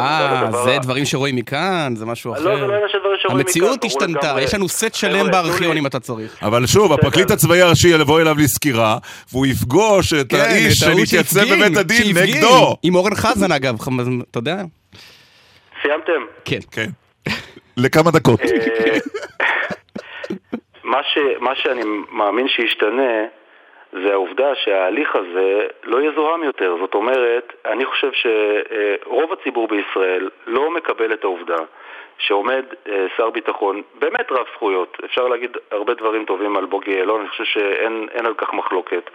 זה דברים שרואים מכאן, זה משהו אחר. לא, זה לא היה שדברים שרואים מכאן. המציאות השתנתה, יש לנו סט שלם בארכיון אם אתה צריך. אבל שוב, הפרקליט הצבאי הראשי לבוא אליו לסקירה, והוא יפגוש את האיש שנתייצב בבית הדין נגדו. עם אורן חזן אגב, אתה יודע? סיימתם? כן. לכמה דקות. מה שאני מאמין שישתנה זה העובדה שההליך הזה לא יזורם יותר. זאת אומרת, אני חושב שרוב הציבור בישראל לא מקבל את העובדה שעומד שר ביטחון באמת רב זכויות. אפשר להגיד הרבה דברים טובים על בוגי אלון, אני חושב שאין על כך מחלוקת,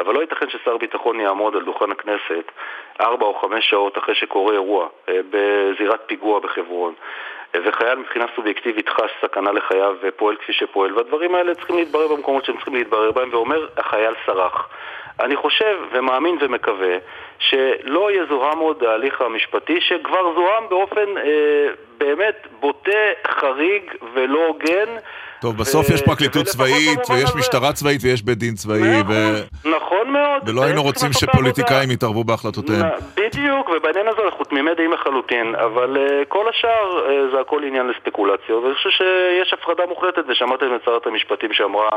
אבל לא ייתכן ששר ביטחון יעמוד על דוכן הכנסת 4 או 5 שעות אחרי שקורה אירוע בזירת פיגוע בחברון, וחייל מבחינה סובייקטיבית חש סכנה לחייו ופועל כפי שפועל, והדברים האלה צריכים להתברר במקומות שהם צריכים להתברר בהם, ואומר החייל סרח. אני חושב ומאמין ומקווה שלא יזוהם עוד ההליך המשפטי שכבר זוהם באופן באמת בוטה, חריג ולא הוגן. טוב, בסוף יש פרקליטות צבאית, ויש משטרה צבאית, ויש בית דין צבאי. נכון מאוד. ולא היינו רוצים שפוליטיקאים יתערבו בהחלטותיהם. בדיוק, ובעניין הזה אנחנו תמימי דעים לחלוטין, אבל כל השאר זה הכל עניין לספקולציות, ואני חושב שיש הפרדה מוחלטת, ושמעתם את שרת המשפטים שאמרה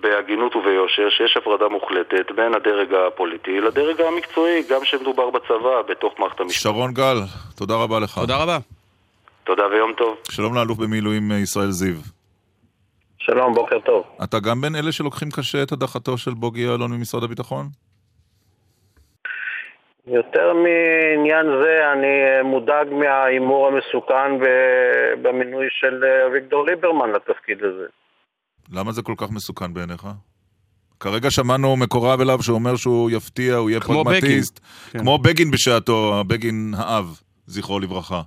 בהגינות וביושר, שיש הפרדה מוחלטת בין הדרג הפוליטי לדרג המקצועי, גם שמדובר בצבא, בתוך מערכת המשפט. שרון גל, תודה רבה לך. תודה רבה. תודה ויום טוב. שלום לאלוף במילואים ישראל זיו. שלום, בוקר טוב. אתה גם בין אלה שלוקחים קשה את הדחתו של בוגי אלון ממשרד הביטחון? יותר מעניין זה, אני מודאג מהאימור המסוכן במינוי של אביגדור ליברמן לתפקיד הזה. למה זה כל כך מסוכן בעיניך? כרגע שמענו מקורב אליו שאומר שהוא יפתיע, הוא יהיה פרגמטיסט. כמו בגין בשעתו, בגין האב, זכרו לברכה.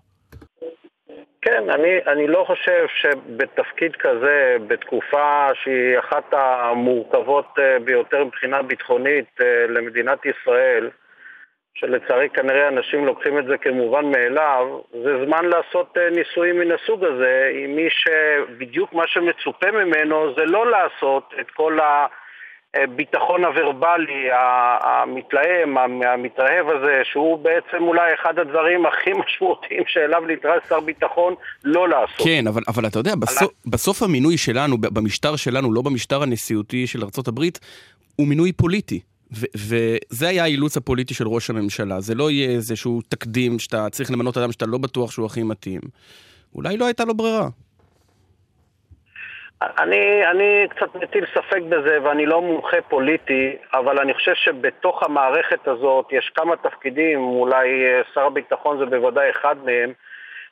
כן, אני לא חושב שבתפקיד כזה, בתקופה שהיא אחת המורכבות ביותר מבחינה ביטחונית למדינת ישראל, שלצערי כנראה אנשים לוקחים את זה כמובן מאליו, זה זמן לעשות ניסויים מן הסוג הזה, עם מי שבדיוק מה שמצופה ממנו זה לא לעשות את כל הביטחון הוורבלי, המתלהם, המתרהב הזה, שהוא בעצם אולי אחד הדברים הכי משמעותיים שאליו להתראה שר ביטחון, לא לעשות. כן, אבל אתה יודע, בסוף המינוי שלנו, במשטר שלנו, לא במשטר הנשיאותי של ארצות הברית, הוא מינוי פוליטי. וזה היה האילוץ הפוליטי של ראש הממשלה. זה לא יהיה איזשהו תקדים שאתה צריך למנות אדם שאתה לא בטוח שהוא הכי מתאים. אולי לא הייתה לו ברירה. אני קצת מטיל ספק בזה, ואני לא מומחה פוליטי, אבל אני חושב שבתוך המערכת הזאת יש כמה תפקידים, אולי שר הביטחון זה בוודאי אחד מהם,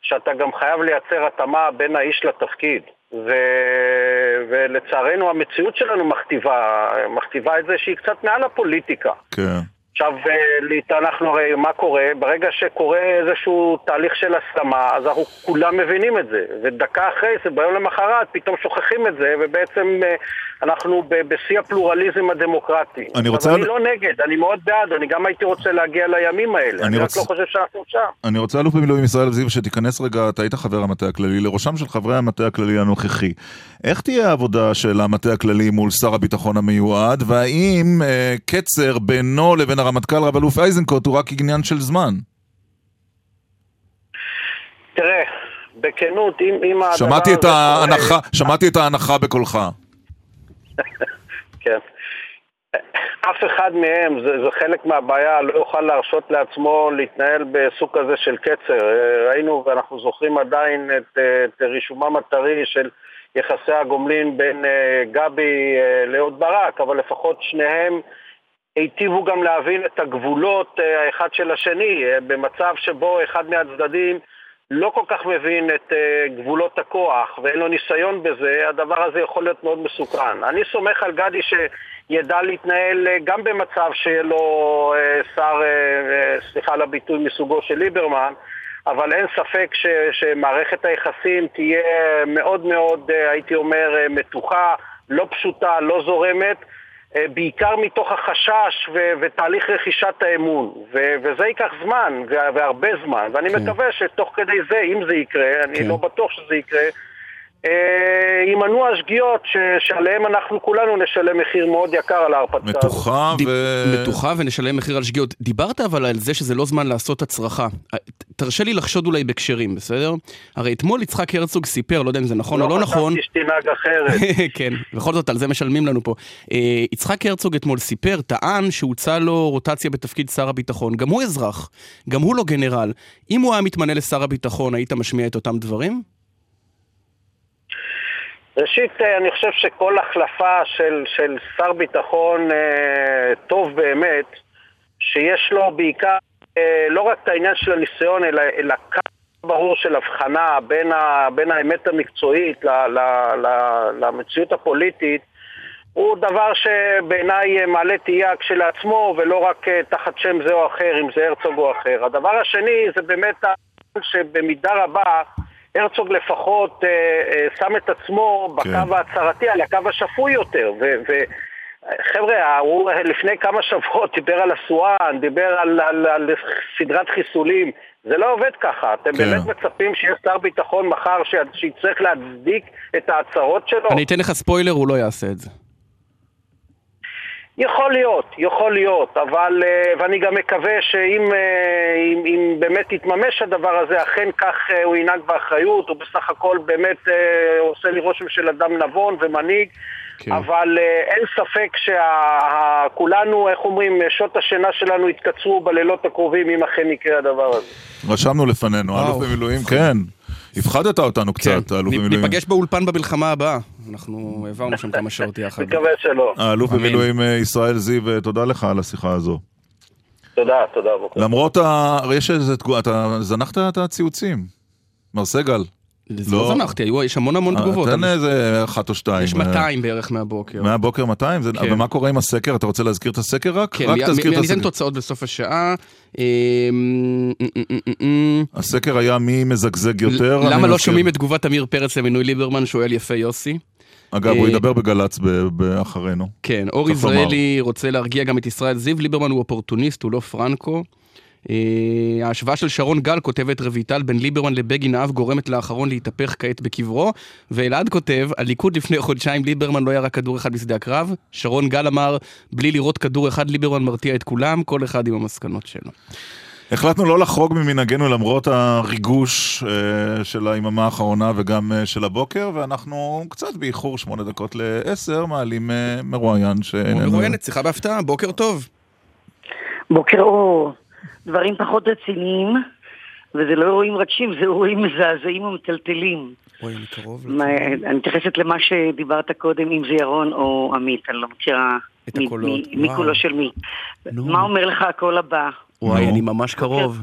שאתה גם חייב לייצר התאמה בין האיש לתפקיד. ולצערנו המציאות שלנו מכתיבה את זה שהיא קצת מעל הפוליטיקה. כן. עכשיו, אנחנו הרי מה קורה? ברגע שקורה איזשהו תהליך של הסלמה, אז אנחנו כולם מבינים את זה. ודקה אחרי זה, ביום למחרת, פתאום שוכחים את זה, ובעצם אנחנו בשיא הפלורליזם הדמוקרטי. אני לא נגד, אני מאוד בעד, אני גם הייתי רוצה להגיע לימים האלה. אני רק לא חושב שאנחנו שם. אני רוצה אלוף במילואים ישראל זיו, שתיכנס רגע, אתה היית חבר המטה הכללי, לראשם של חברי המטה הכללי הנוכחי. איך תהיה העבודה של המטה הכללי מול שר הביטחון המיועד, והאם קצר בינו לבין הרמטכ"ל רב-אלוף אייזנקוט הוא רק עניין של זמן? תראה, בכנות, אם שמעתי את ההנחה בקולך. כן. אף אחד מהם, זה חלק מהבעיה, לא יוכל להרשות לעצמו להתנהל בסוג כזה של קצר. ראינו ואנחנו זוכרים עדיין את רישומם הטרי של יחסי הגומלין בין גבי לאהוד ברק, אבל לפחות שניהם היטיבו גם להבין את הגבולות האחד של השני, במצב שבו אחד מהצדדים לא כל כך מבין את גבולות הכוח ואין לו ניסיון בזה, הדבר הזה יכול להיות מאוד מסוכן. אני סומך על גדי שידע להתנהל גם במצב שיהיה לו שר, סליחה לביטוי, מסוגו של ליברמן, אבל אין ספק שמערכת היחסים תהיה מאוד מאוד, הייתי אומר, מתוחה, לא פשוטה, לא זורמת, בעיקר מתוך החשש ותהליך רכישת האמון, וזה ייקח זמן, והרבה זמן, ואני מקווה שתוך כדי זה, אם זה יקרה, אני לא בטוח שזה יקרה, יימנעו השגיאות שעליהם אנחנו כולנו נשלם מחיר מאוד יקר על ההרפתקה. מתוחה ונשלם מחיר על שגיאות. דיברת אבל על זה שזה לא זמן לעשות הצרחה. תרשה לי לחשוד אולי בקשרים, בסדר? הרי אתמול יצחק הרצוג סיפר, לא יודע אם זה נכון או לא נכון. לא חשבתי שתנהג אחרת. כן, בכל זאת על זה משלמים לנו פה. יצחק הרצוג אתמול סיפר, טען שהוצא לו רוטציה בתפקיד שר הביטחון. גם הוא אזרח, גם הוא לא גנרל. אם הוא היה מתמנה לשר הביטחון, היית משמיע את אותם דברים? ראשית, אני חושב שכל החלפה של שר ביטחון טוב באמת, שיש לו בעיקר לא רק את העניין של הניסיון, אלא קו ברור של הבחנה בין האמת המקצועית למציאות הפוליטית, הוא דבר שבעיניי מעלה תהיה כשלעצמו, ולא רק תחת שם זה או אחר, אם זה הרצוג או אחר. הדבר השני זה באמת שבמידה רבה, הרצוג לפחות שם את עצמו בקו ההצהרתי על הקו השפוי יותר, חבר'ה, הוא לפני כמה שבועות דיבר על הסואן, דיבר על סדרת חיסולים. זה לא עובד ככה. אתם באמת מצפים שיש שר ביטחון מחר שיצטרך להצדיק את ההצהרות שלו? אני אתן לך ספוילר, הוא לא יעשה את זה. יכול להיות, אבל ואני גם מקווה שאם באמת יתממש הדבר הזה, אכן כך הוא ינהג באחריות. הוא בסך הכל באמת עושה לי רושם של אדם נבון ומנהיג, אבל אין ספק שכולנו, איך אומרים, שעות השינה שלנו יתקצרו בלילות הקרובים אם אכן יקרה הדבר הזה. רשמנו לפנינו, אלוף במילואים, כן. הפחדת אותנו קצת, אלוף במילואים. ניפגש באולפן במלחמה הבאה. אנחנו העברנו שם כמה שעות יחד. מקווה שלא. אלוף במילואים ישראל זיו, תודה לך על השיחה הזו. תודה. למרות, יש איזה תגובה, אתה זנחת את הציוצים, מר סגל. לא זנחתי, יש המון תגובות. תן איזה 1 או 2. יש 200 בערך מהבוקר. מהבוקר 200? ומה קורה עם הסקר? אתה רוצה להזכיר את הסקר רק? כן, אני אתן תוצאות בסוף השעה. הסקר היה מי מזגזג יותר. למה לא שומעים את תגובת אמיר פרץ למינוי ליברמן, שואל יפה יוסי? אגב, הוא ידבר בגלץ באחרינו. כן, אור ישראלי רוצה להרגיע גם את ישראל זיו. ליברמן הוא אופורטוניסט, הוא לא פרנקו. ההשוואה של שרון גל, כותבת רביטל, בין ליברמן לבגין אף גורמת לאחרון להתהפך כעת בקברו. ואלעד כותב, הליכוד לפני חודשיים ליברמן לא יראה כדור אחד בשדה הקרב, שרון גל אמר, בלי לראות כדור אחד ליברמן מרתיע את כולם, כל אחד עם המסקנות שלו. החלטנו לא לחרוג ממנהגנו למרות הריגוש של היממה האחרונה וגם של הבוקר, ואנחנו קצת באיחור 8 דקות ל-10 מעלים מרואיין מרואיינת, צריכה בהפתעה, בוקר טוב. בוקר אור. דברים פחות רציניים, וזה לא אירועים רגשים, זה אירועים מזעזעים ומטלטלים. אני מתייחסת למה שדיברת קודם, אם זה ירון או עמית, אני לא מכירה מקולו של מי. מה אומר לך הקול הבא? וואי, אני ממש קרוב.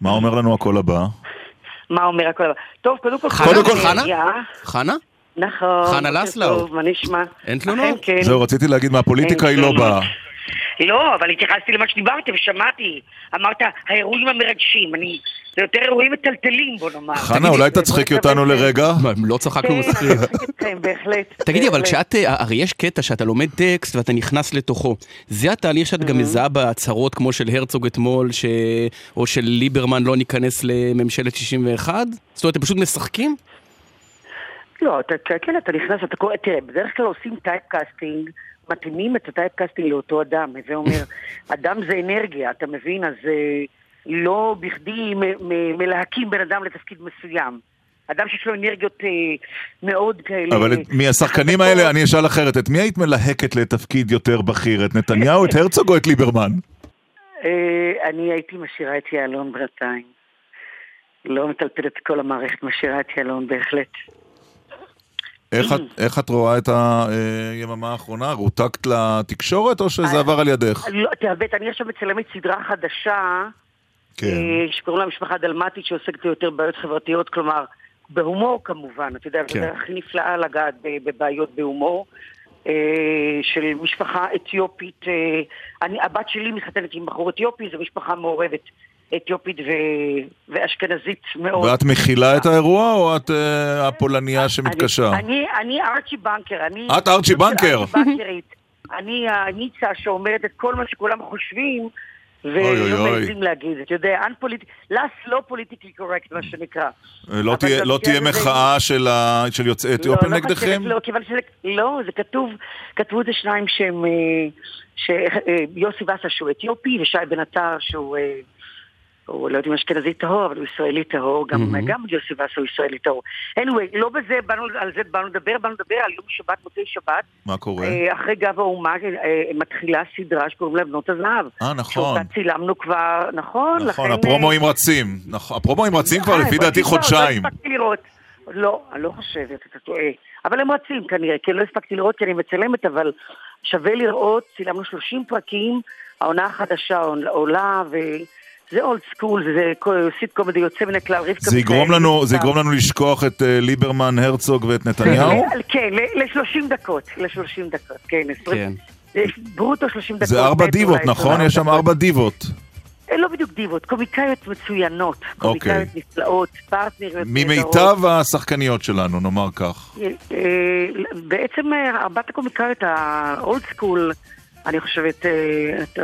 מה אומר לנו הקול הבא? טוב, קודם כל חנה? חנה? נכון. חנה לסלאו. טוב, מה נשמע? אין תלונות. זהו, רציתי להגיד מהפוליטיקה היא לא באה. לא, אבל התייחסתי למה שדיברתם, שמעתי. אמרת, האירועים המרגשים, זה יותר אירועים מטלטלים, בוא נאמר. חנה, אולי תצחיקי אותנו לרגע? לא צחקנו מספיק. בהחלט. תגידי, אבל כשאת, הרי יש קטע שאתה לומד טקסט ואתה נכנס לתוכו, זה התהליך שאת גם מזהה בהצהרות כמו של הרצוג אתמול, או של ליברמן לא ניכנס לממשלת 61? זאת אומרת, אתם פשוט משחקים? לא, כן, אתה נכנס, אתה קורא, תראה, בדרך כלל עושים טייפקאסטינג, מתאימים את הטייפקאסטינג לאותו אדם, זה אומר, אדם זה אנרגיה, אתה מבין, אז לא בכדי מלהקים בן אדם לתפקיד מסוים. אדם שיש לו אנרגיות מאוד כאלה. אבל מהשחקנים האלה, אני אשאל אחרת, את מי היית מלהקת לתפקיד יותר בכיר? את נתניהו, את הרצוג או את ליברמן? אני הייתי משאירה את יעלון ברתיים. לא מטלטלת כל המערכת, משאירה את יעלון בהחלט. איך את רואה את היממה האחרונה? רותקת לתקשורת או שזה עבר על ידך? לא, תאבט, אני עכשיו מצלמת סדרה חדשה שקוראים לה משפחה דלמטית שעוסקת יותר בעיות חברתיות, כלומר בהומור כמובן, אתה יודע, זה הכי נפלאה לגעת בבעיות בהומור של משפחה אתיופית. הבת שלי מתחתנת עם בחור אתיופי, זו משפחה מעורבת אתיופית ואשכנזית מאוד. ואת מכילה את האירוע או את הפולניה שמתקשה? אני ארצ'י בנקר. את ארצ'י בנקר? אני הניצה שאומרת את כל מה שכולם חושבים ולא מעזים להגיד. אתה יודע, לא פוליטיקלי קורקט מה שנקרא. לא תהיה מחאה של יוצאי אתיופים נגדכם? לא, כיוון שזה לא, זה כתוב, כתבו את זה שניים שהם יוסי וסה שהוא אתיופי ושי בן עטר שהוא הוא לא יודעים אשכנזי טהור, אבל הוא ישראלי טהור, גם יוסי וסה הוא ישראלי טהור. anyway, לא בזה, על זה באנו לדבר על יום שבת, מוצאי שבת. מה קורה? אחרי גב האומה מתחילה סדרה שקוראים לה בנות הזהב. נכון. שאותה צילמנו כבר, נכון, הפרומואים רצים. הפרומואים רצים כבר לפי דעתי חודשיים. לא, אני לא חושבת, אתה טועה. אבל הם רצים כנראה, כי לא הספקתי לראות, כי אני מצלמת, אבל שווה לראות, צילמנו 30 פרקים, העונה החדשה עולה זה אולד סקול, זה סיט קומדי יוצא מן הכלל. זה יגרום לנו לשכוח את ליברמן, הרצוג ואת נתניהו? כן, ל-30 דקות, כן. ברוטו 30 דקות. זה 4 דיבות, נכון? יש שם 4 דיבות. לא בדיוק אדיבות, קומיקאיות מצוינות, קומיקאיות נפלאות, פרטנריות. ממיטב השחקניות שלנו, נאמר כך. בעצם ארבעת הקומיקאיות, האולד סקול, אני חושבת,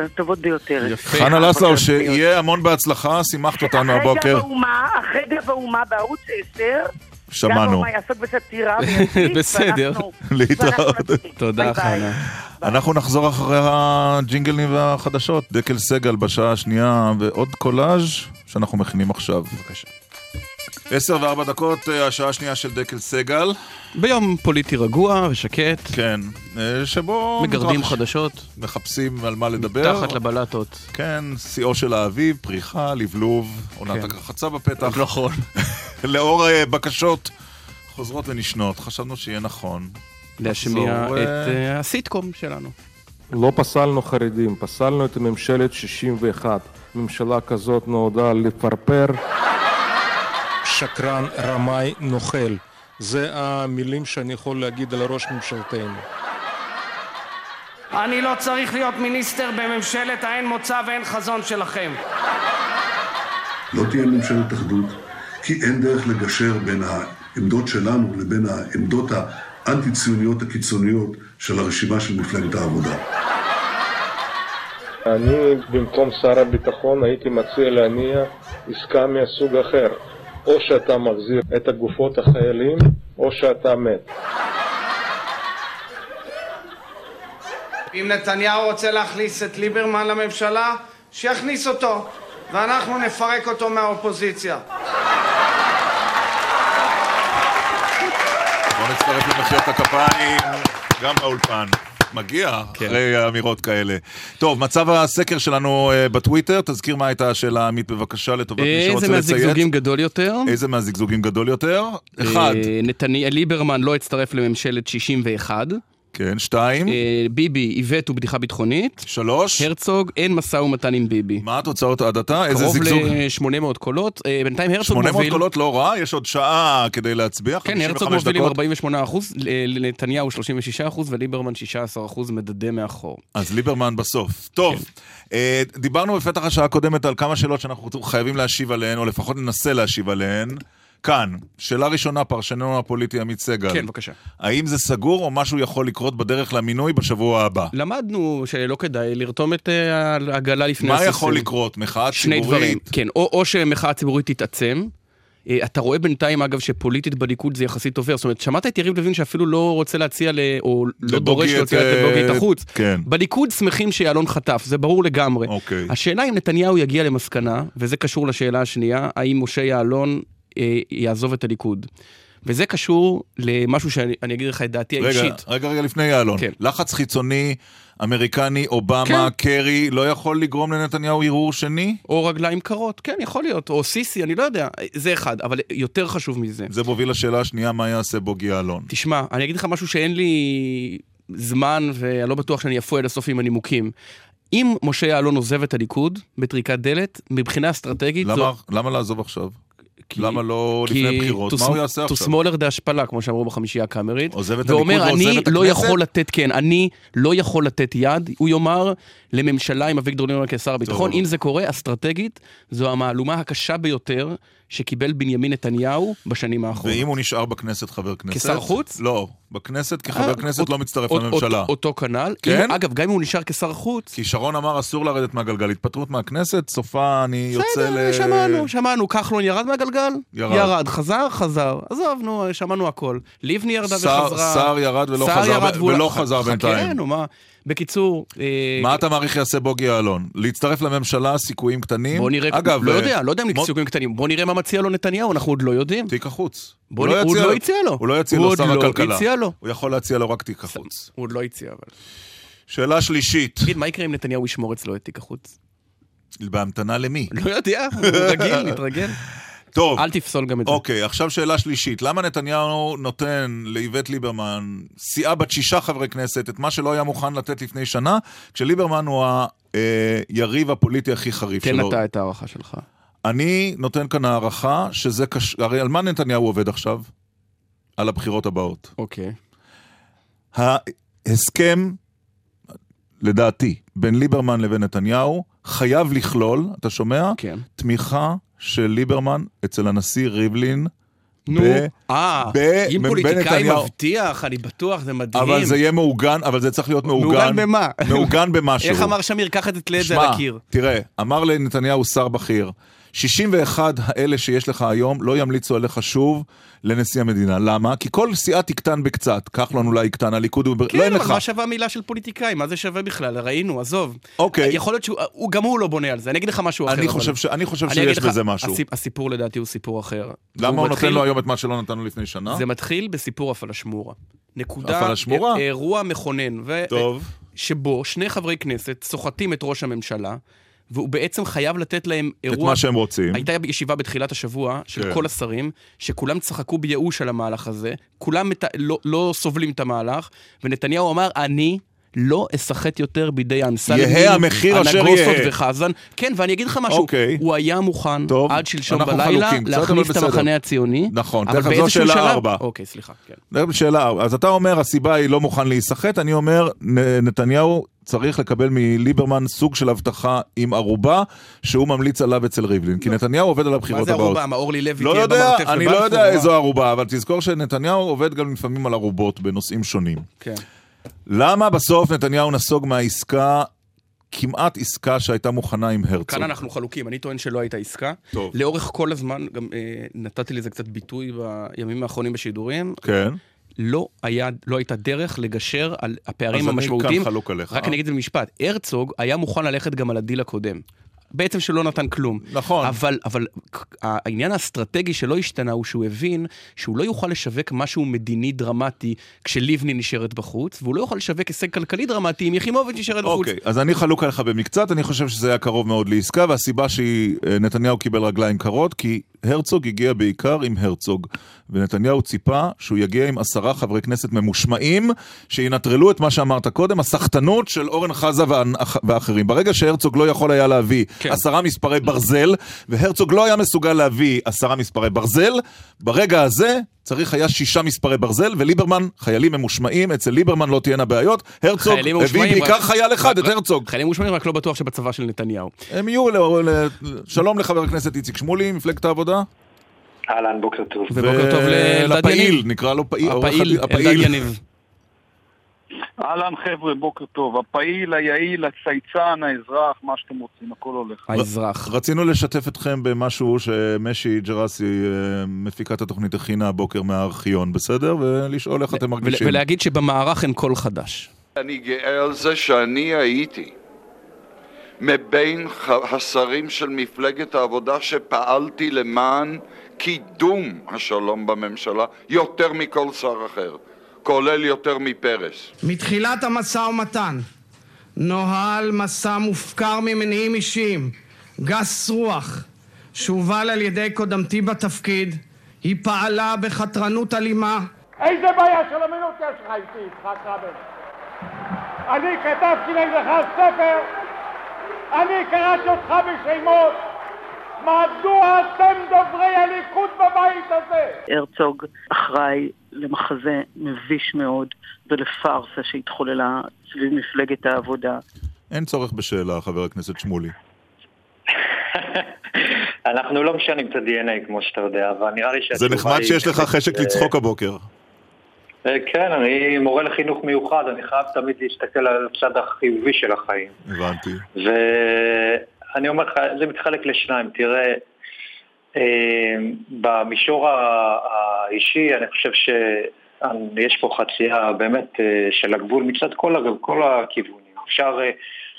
הטובות ביותר. חנה לסלאו, שיהיה המון בהצלחה, שימחת אותנו הבוקר. אחרי גב האומה בערוץ 10, שמענו. גם הוא יעסוק בסתירה. בסדר. להתראות. תודה, חנה. אנחנו נחזור אחרי הג'ינגלים והחדשות. דקל סגל בשעה השנייה ועוד קולאז' שאנחנו מכינים עכשיו. בבקשה. 10:04, השעה השנייה של דקל סגל. ביום פוליטי רגוע ושקט. כן. שבו... מגרדים חדשות. מחפשים על מה לדבר. מתחת לבלטות. כן, שיאו של האביב, פריחה, לבלוב, עונת הקרחצה בפתח. נכון. לאור בקשות חוזרות ונשנות. חשבנו שיהיה נכון. להשמיע את הסיטקום שלנו. לא פסלנו חרדים, פסלנו את ממשלת 61. ממשלה כזאת נועדה לפרפר. שקרן, רמאי, נוכל. זה המילים שאני יכול להגיד על ראש ממשלתנו. אני לא צריך להיות מיניסטר בממשלת האין מוצא ואין חזון שלכם. לא תהיה ממשלת אחדות, כי אין דרך לגשר בין העמדות שלנו לבין העמדות האנטי-ציוניות הקיצוניות של הרשימה של מפלגת העבודה. אני במקום שר הביטחון הייתי מציע להניע עסקה מהסוג אחר. או שאתה מחזיר את הגופות החיילים, או שאתה מת. אם נתניהו רוצה להכניס את ליברמן לממשלה, שיכניס אותו, ואנחנו נפרק אותו מהאופוזיציה. בוא נצטרף למחיאות הכפיים, גם באולפן. מגיע אחרי אמירות כאלה. טוב, מצב הסקר שלנו בטוויטר, תזכיר מה הייתה השאלה עמית בבקשה לטובת מי שרוצה לציית. איזה מהזיגזוגים גדול יותר? אחד. נתניהו ליברמן לא הצטרף לממשלת 61. כן, 2. ביבי איווט ובדיחה ביטחונית. 3. הרצוג, אין מסע ומתן עם ביבי. מה התוצאות עד עתה? איזה זיגזוג? קרוב ל-800 קולות. בינתיים הרצוג מוביל... 800 קולות לא רע, יש עוד שעה כדי להצביע. כן, הרצוג מוביל עם 48%, לנתניהו 36% וליברמן 16% מדדה מאחור. אז ליברמן בסוף. טוב, דיברנו בפתח השעה הקודמת על כמה שאלות שאנחנו חייבים להשיב עליהן, או לפחות ננסה להשיב עליהן. כאן, שאלה ראשונה, פרשננו הפוליטי עמי צגל. כן, בבקשה. האם זה סגור או משהו יכול לקרות בדרך למינוי בשבוע הבא? למדנו שלא כדאי לרתום את העגלה לפני הסיסים. מה יכול לקרות? מחאה ציבורית? שני דברים, כן. או שמחאה ציבורית תתעצם. אתה רואה בינתיים, אגב, שפוליטית בליכוד זה יחסית עובר. זאת אומרת, שמעת את יריב לוין שאפילו לא רוצה להציע, או לא דורש להציע את בוגי את החוץ. כן. בליכוד שמחים שיעלון חטף, זה ברור לגמרי. אוקיי. השאלה אם נתניהו יגיע למסקנה, וזה קשור לשאלה השנייה, האם משה יעלון יעזוב את הליכוד. וזה קשור למשהו שאני אגיד לך את דעתי האישית. רגע, לפני יעלון. לחץ חיצוני, אמריקני, אובמה, קרי, לא יכול לגרום לנתניהו ערעור שני? או רגליים קרות, כן, יכול להיות. או סיסי, אני לא יודע. זה אחד, אבל יותר חשוב מזה. זה מוביל לשאלה השנייה, מה יעשה בוגי אלון? תשמע, אני אגיד לך משהו שאין לי זמן, ואני לא בטוח שאני אפוא אל הסוף עם הנימוקים. אם משה יעלון עוזב את הליכוד, בטריקת דלת, מבחינה אסטרטגית... למה לעזוב עכשיו? למה לא לפני בחירות? מה הוא יעשה עכשיו? תוסמולר דהשפלה, כמו שאמרו בחמישייה הקאמרית. ואומר, אני לא יכול לתת, כן, אני לא יכול לתת יד. הוא יאמר לממשלה עם אביגדור ליברמן כשר הביטחון. אם זה קורה, אסטרטגית, זו המהלומה הקשה ביותר שקיבל בנימין נתניהו בשנים האחרונות. ואם הוא נשאר בכנסת חבר כנסת? כשר חוץ? לא, בכנסת כחבר כנסת לא מצטרף לממשלה. אותו כנ"ל. אגב, גם אם הוא נשאר כשר חוץ... כי שרון אמר אסור לרדת מהגלגל. התפטרות מהכנסת, סופה, אני יוצא ל... שמענו, כחלון ירד מהגלגל? ירד. חזר. עזוב, נו, שמענו הכל. לבני ירדה וחזרה. שר ירד ולא חזר בינתיים. כן, ומה... בקיצור... מה אתה מעריך יעשה בוגי אלון? להצטרף לממשלה, סיכויים קטנים? בוא נראה... אגב... לא יודע אם סיכויים קטנים. בוא נראה מה מציע לו נתניהו, אנחנו עוד לא יודעים. תיק החוץ. הוא לא יציע לו. הוא לא יציע לו שר הכלכלה. הוא יכול להציע לו רק תיק החוץ. הוא עוד לא יציע, אבל... שאלה שלישית. תגיד, מה יקרה אם נתניהו ישמור אצלו את תיק החוץ? בהמתנה למי? לא יודע, הוא רגיל, נתרגל. טוב. אל תפסול גם את זה. אוקיי, עכשיו שאלה שלישית. למה נתניהו נותן לאיווט ליברמן, סיעה בת 6 חברי כנסת, את מה שלא היה מוכן לתת לפני שנה, כשליברמן הוא היריב הפוליטי הכי חריף שלו? תן אתה את הערכה שלך. אני נותן כאן הערכה שזה קשור... הרי על מה נתניהו עובד עכשיו? על הבחירות הבאות. אוקיי. ההסכם, לדעתי, בין ליברמן לבין נתניהו, חייב לכלול, אתה שומע? כן. תמיכה של ליברמן אצל הנשיא ריבלין. נו, אם פוליטיקאי מבטיח, אני בטוח, זה מדהים. אבל זה יהיה מעוגן, אבל זה צריך להיות מעוגן. מעוגן במה? מעוגן במשהו. איך אמר שמיר, קח את זה על הקיר. תראה, אמר לנתניהו שר בכיר, 61 האלה שיש לך היום לא ימליצו עליך שוב לנשיא המדינה. למה? כי כל סיעה תקטן בקצת. כחלון אולי יקטן, הליכוד הוא... כן, אבל מה שווה מילה של פוליטיקאים? מה זה שווה בכלל? ראינו, עזוב. אוקיי. יכול להיות שהוא... גם הוא לא בונה על זה. אני אגיד לך משהו אחר. אני חושב שיש בזה משהו. הסיפור לדעתי הוא סיפור אחר. למה הוא נותן לו היום את מה שלא נתנו לפני שנה? זה מתחיל בסיפור הפלשמורה. נקודה, אירוע מכונן. טוב. שבו שני חברי כנסת סוחטים את ראש הממשלה. והוא בעצם חייב לתת להם אירוע... את מה שהם רוצים. הייתה ישיבה בתחילת השבוע של כן. כל השרים, שכולם צחקו בייאוש על המהלך הזה, כולם לא סובלים את המהלך, ונתניהו אמר, אני לא אשחט יותר בידי אמסלם. יהיה המחיר אשר יהיה. וחזן. כן, ואני אגיד לך משהו, אוקיי. הוא היה מוכן טוב, עד שלשום בלילה להכניס את המחנה הציוני. נכון, תכף זו שאלה 4. אוקיי, סליחה. כן. שאלה, אז אתה אומר, הסיבה היא לא מוכן להישחט, אני אומר, נתניהו... צריך לקבל מליברמן סוג של הבטחה עם ערובה, שהוא ממליץ עליו אצל ריבלין, כי נתניהו עובד על הבחירות הבאות. מה זה ערובה? מה אורלי לוי? לא יודע, אני לא יודע איזו ערובה, אבל תזכור שנתניהו עובד גם לפעמים על ערובות בנושאים שונים. למה בסוף נתניהו נסוג מהעסקה, כמעט עסקה שהייתה מוכנה עם הרצוג? כאן אנחנו חלוקים, אני טוען שלא הייתה עסקה. לאורך כל הזמן, גם נתתי לזה קצת ביטוי בימים האחרונים בשידורים. כן. לא הייתה דרך לגשר על הפערים המשמעותיים. רק נגיד במשפט, הרצוג היה מוכן ללכת גם על הדיל הקודם. בעצם שלא נתן כלום. נכון. אבל העניין האסטרטגי שלא השתנה הוא שהוא הבין שהוא לא יוכל לשווק משהו מדיני דרמטי כשליבני נשארת בחוץ, והוא לא יוכל לשווק הישג כלכלי דרמטי אם יחימוביץ' נשארת בחוץ. אוקיי, אז אני חלוק עליך במקצת, אני חושב שזה היה קרוב מאוד לעסקה, והסיבה שנתניהו קיבל רגליים קרות, כי הרצוג הגיע בעיקר עם הרצוג, ונתניהו ציפה שהוא יגיע עם 10 חברי כנסת ממושמעים, שינטרלו את מה שאמרת קודם, הסחטנות של אורן חזן ואחרים. ברגע שהרצוג לא יכול היה להביא 10 מספרי ברזל, והרצוג לא היה מסוגל להביא 10 מספרי ברזל, ברגע הזה צריך היה 6 מספרי ברזל, וליברמן, חיילים ממושמעים, אצל ליברמן לא תהיינה בעיות, הרצוג הביא בעיקר חייל אחד, את הרצוג. חיילים ממושמעים, רק לא בטוח שבצבא של נתניהו. הם יהיו, שלום לחבר הכנסת איציק שמולי, מפלגת העבודה. אהלן, בוקר טוב. ובוקר טוב לאלדד יניב. נקרא לו פעיל, אלדד יניב. אהלן חבר'ה, בוקר טוב. הפעיל, היעיל, הצייצן, האזרח, מה שאתם רוצים, הכל הולך. האזרח. רצינו לשתף אתכם במשהו שמשי ג'ראסי, מפיקת התוכנית, הכינה הבוקר מהארכיון, בסדר? ולשאול איך אתם מרגישים. ולהגיד שבמערך אין קול חדש. אני גאה על זה שאני הייתי מבין השרים של מפלגת העבודה שפעלתי למען קידום השלום בממשלה יותר מכל שר אחר. כולל יותר מפרס. מתחילת המשא ומתן, נוהל מסע מופקר ממניעים אישיים, גס רוח, שהובל על ידי קודמתי בתפקיד, היא פעלה בחתרנות אלימה. איזה בעיה של אמינות יש לך איתי, יצחק רבין? אני כתבתי לך ספר, אני קראתי אותך בשמות, מדוע אתם דוברי הליכוד בבית הזה? הרצוג אחראי למחזה מביש מאוד ולפרסה שהתחוללה סביב מפלגת העבודה. אין צורך בשאלה, חבר הכנסת שמולי. אנחנו לא משנים את ה-DNA כמו שאתה יודע, אבל נראה לי זה נחמד שיש לך חשק לצחוק הבוקר. כן, אני מורה לחינוך מיוחד, אני חייב תמיד להסתכל על הצד החיובי של החיים. הבנתי. ואני אומר לך, זה מתחלק לשניים, תראה, במישור האישי אני חושב שיש פה חצייה באמת של הגבול מצד כל הכיוונים. אפשר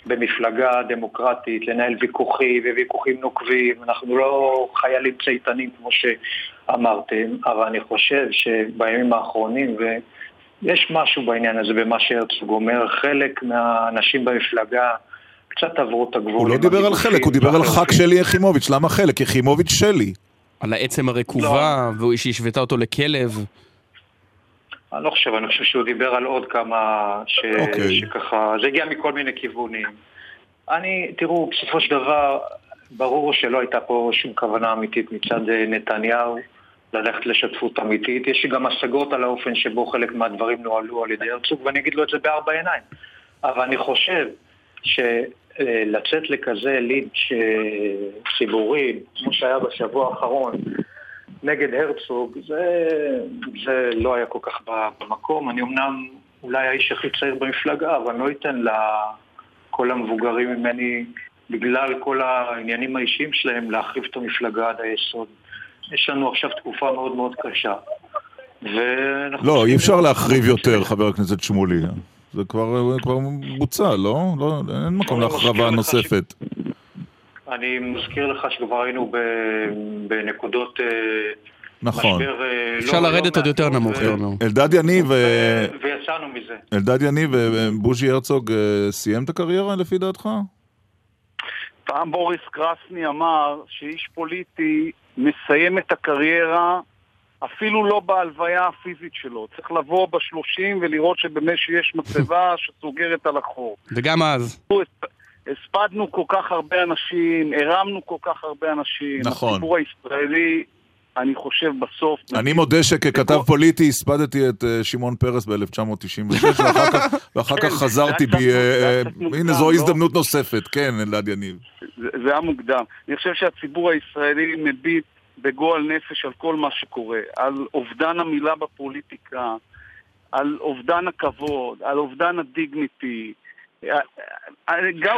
במפלגה דמוקרטית לנהל ויכוחים וויכוחים נוקבים, אנחנו לא חיילים צייתנים כמו שאמרתם, אבל אני חושב שבימים האחרונים ויש משהו בעניין הזה במה שהרצוג אומר, חלק מהאנשים במפלגה קצת עברו את הגבול. הוא לא דיבר על חלק, הוא דיבר על חק שלי יחימוביץ'. למה חלק? יחימוביץ' שלי. על העצם הרקובה, והוא שהשוותה אותו לכלב. אני לא חושב, אני חושב שהוא דיבר על עוד כמה שככה, זה הגיע מכל מיני כיוונים. תראו, בסופו של דבר, ברור שלא הייתה פה שום כוונה אמיתית מצד נתניהו, ללכת לשותפות אמיתית. יש גם השגות על האופן שבו חלק מהדברים נועלו על ידי הרצוג, ואני אגיד לו את זה בארבע עיניים. אבל אני חושב לצאת לכזה ליד ציבורי, כמו שהיה בשבוע האחרון, נגד הרצוג, זה לא היה כל כך במקום. אני אמנם אולי האיש הכי צעיר במפלגה, אבל אני לא אתן לכל המבוגרים ממני, בגלל כל העניינים האישיים שלהם, להחריב את המפלגה עד היסוד. יש לנו עכשיו תקופה מאוד מאוד קשה. לא, אי אפשר להחריב יותר, חבר הכנסת שמולי. זה כבר בוצע, לא? אין מקום להחרבה נוספת. אני מזכיר לך שכבר היינו בנקודות משבר... אפשר לרדת עוד יותר נמוך. אלדד יני ו... ויצאנו מזה. אלדד יני ובוז'י הרצוג סיים את הקריירה לפי דעתך? פעם בוריס קרסני אמר שאיש פוליטי מסיים את הקריירה אפילו לא בהלוויה הפיזית שלו. צריך לבוא ב30 ולראות שבמשך יש מצבה שסוגרת על החור. וגם אז. הספדנו כל כך הרבה אנשים, הרמנו כל כך הרבה אנשים. נכון. הסיפור הישראלי, אני חושב בסוף... אני מודה שככתב פוליטי הספדתי את שמעון פרס ב-1996, ואחר כך חזרתי בי... הנה, זו הזדמנות נוספת, כן, אלעד יניב. זה היה מוקדם. אני חושב שהציבור הישראלי מביט בגועל נפש על כל מה שקורה, על אובדן המילה בפוליטיקה, על אובדן הכבוד, על אובדן הדיגניטי,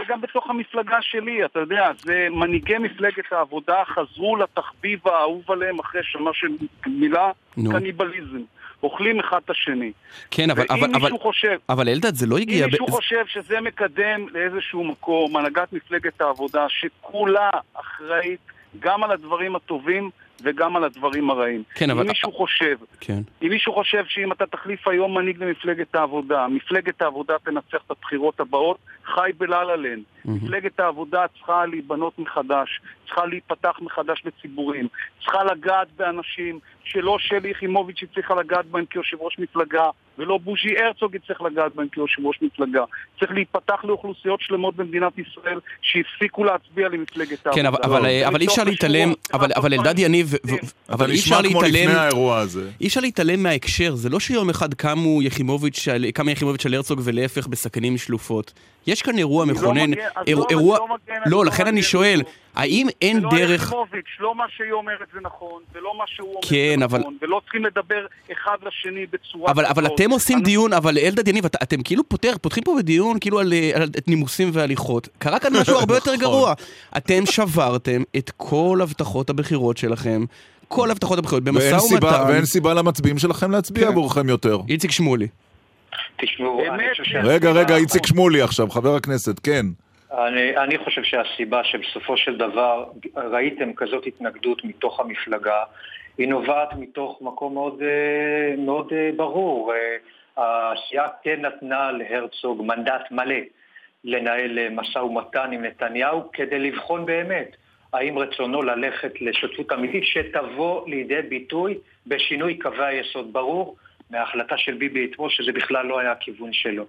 גם בתוך המפלגה שלי, אתה יודע, זה מנהיגי מפלגת העבודה חזרו לתחביב האהוב עליהם אחרי שמה של מילה קניבליזם. אוכלים אחד את השני. כן, אבל אלדד, זה לא הגיע... אם מישהו חושב שזה מקדם לאיזשהו מקום, הנהגת מפלגת העבודה, שכולה אחראית גם על הדברים הטובים וגם על הדברים הרעים. כן, אבל... אם מישהו חושב שאם אתה תחליף היום מנהיג למפלגת העבודה, מפלגת העבודה תנצח את הבחירות הבאות, חי בלל עליהן. מפלגת העבודה צריכה להיבנות מחדש, צריכה להיפתח מחדש בציבורים, צריכה לגעת באנשים שלא שלי יחימוביץ' צריך לגעת בהם כיושב ראש מפלגה, ולא בוז'י הרצוג צריך לגעת בהם כיושב ראש מפלגה. צריך להיפתח לאוכלוסיות שלמות במדינת ישראל שהפסיקו להצביע למפלגת העבודה. כן, אבל אי אפשר להתעלם, אבל אלדד יניב, אבל אי אפשר להתעלם מההקשר. זה לא שיום אחד קמו יחימוביץ' על הרצוג ולהפך בסכנים שלופות. יש כאן אירוע מכונן, אירוע... לא, לכן אני שואל, האם אין דרך... יחימוביץ', לא מה שהיא אומרת זה נכון, ולא מה שהוא אומר זה נכון, ולא צריכים לדבר אחד לשני בצורה... אבל אתם עושים דיון, אבל אלדד יניב, אתם כאילו פותחים פה בדיון כאילו על נימוסים והליכות. קרה כאן משהו הרבה יותר גרוע. אתם שברתם את כל הבטחות הבחירות שלכם, כל הבטחות הבחירות, במשא ומתן... ואין סיבה למצביעים שלכם להצביע עבורכם יותר. איציק שמולי. תשמעו, רגע, איציק שמולי עכשיו, חבר הכנסת, כן. אני חושב שהסיבה שבסופו של דבר ראיתם כזאת התנגדות מתוך המפלגה, היא נובעת מתוך מקום מאוד, מאוד ברור. העשייה כן נתנה להרצוג מנדט מלא לנהל משא ומתן עם נתניהו כדי לבחון באמת האם רצונו ללכת לשותפות אמיתית שתבוא לידי ביטוי בשינוי קווי היסוד ברור מההחלטה של ביבי אתמול, שזה בכלל לא היה הכיוון שלו.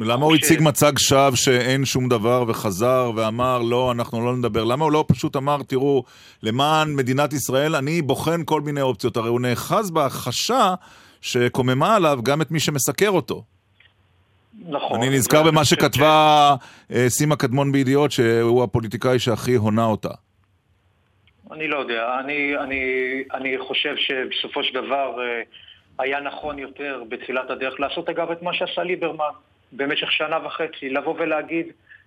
למה הוא הציג מצג שווא שאין שום דבר וחזר ואמר, לא, אנחנו לא נדבר? למה הוא לא פשוט אמר, תראו, למען מדינת ישראל אני בוחן כל מיני אופציות? הרי הוא נאחז בהחשה שקוממה עליו גם את מי שמסקר אותו. נכון. אני נזכר במה שכתבה סימה קדמון בידיעות, שהוא הפוליטיקאי שהכי הונה אותה. אני לא יודע, אני חושב שבסופו של דבר היה נכון יותר בתחילת הדרך לעשות אגב את מה שעשה ליברמן במשך שנה וחצי, לבוא ולהגיד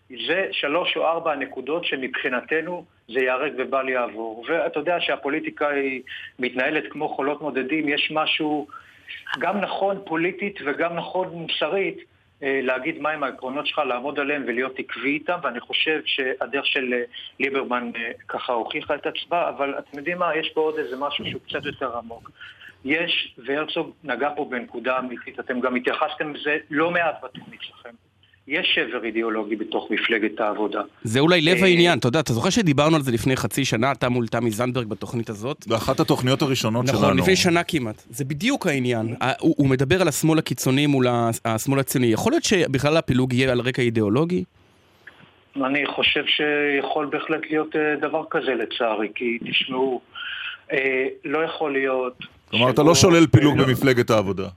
זה 3 או 4 נקודות שמבחינתנו זה יערק ובל יעבור. ואתה יודע שהפוליטיקה היא מתנהלת כמו חולות מודדים, יש משהו גם נכון פוליטית וגם נכון מוסרית להגיד מהם העקרונות שלך, לעמוד עליהם ולהיות עקבי איתם, ואני חושב שהדרך של ליברמן ככה הוכיחה את עצמה, אבל אתם יודעים מה, יש פה עוד איזה משהו שהוא קצת יותר עמוק. יש, והרצוג נגע פה בנקודה אמיתית, אתם גם התייחסתם לזה לא מעט בתוכנית שלכם. יש שבר אידיאולוגי בתוך מפלגת העבודה. זה אולי לב העניין, אתה יודע, אתה זוכר שדיברנו על זה לפני חצי שנה, אתה מול תמי זנדברג בתוכנית הזאת? באחת התוכניות הראשונות שלנו. נכון, לפני שנה כמעט. זה בדיוק העניין. הוא מדבר על השמאל הקיצוני מול השמאל הציוני. יכול להיות שבכלל הפילוג יהיה על רקע אידיאולוגי? אני חושב שיכול בהחלט להיות דבר כזה לצערי, כי תשמעו, לא יכול להיות... כלומר, אתה לא שולל פילוג במפלגת העבודה.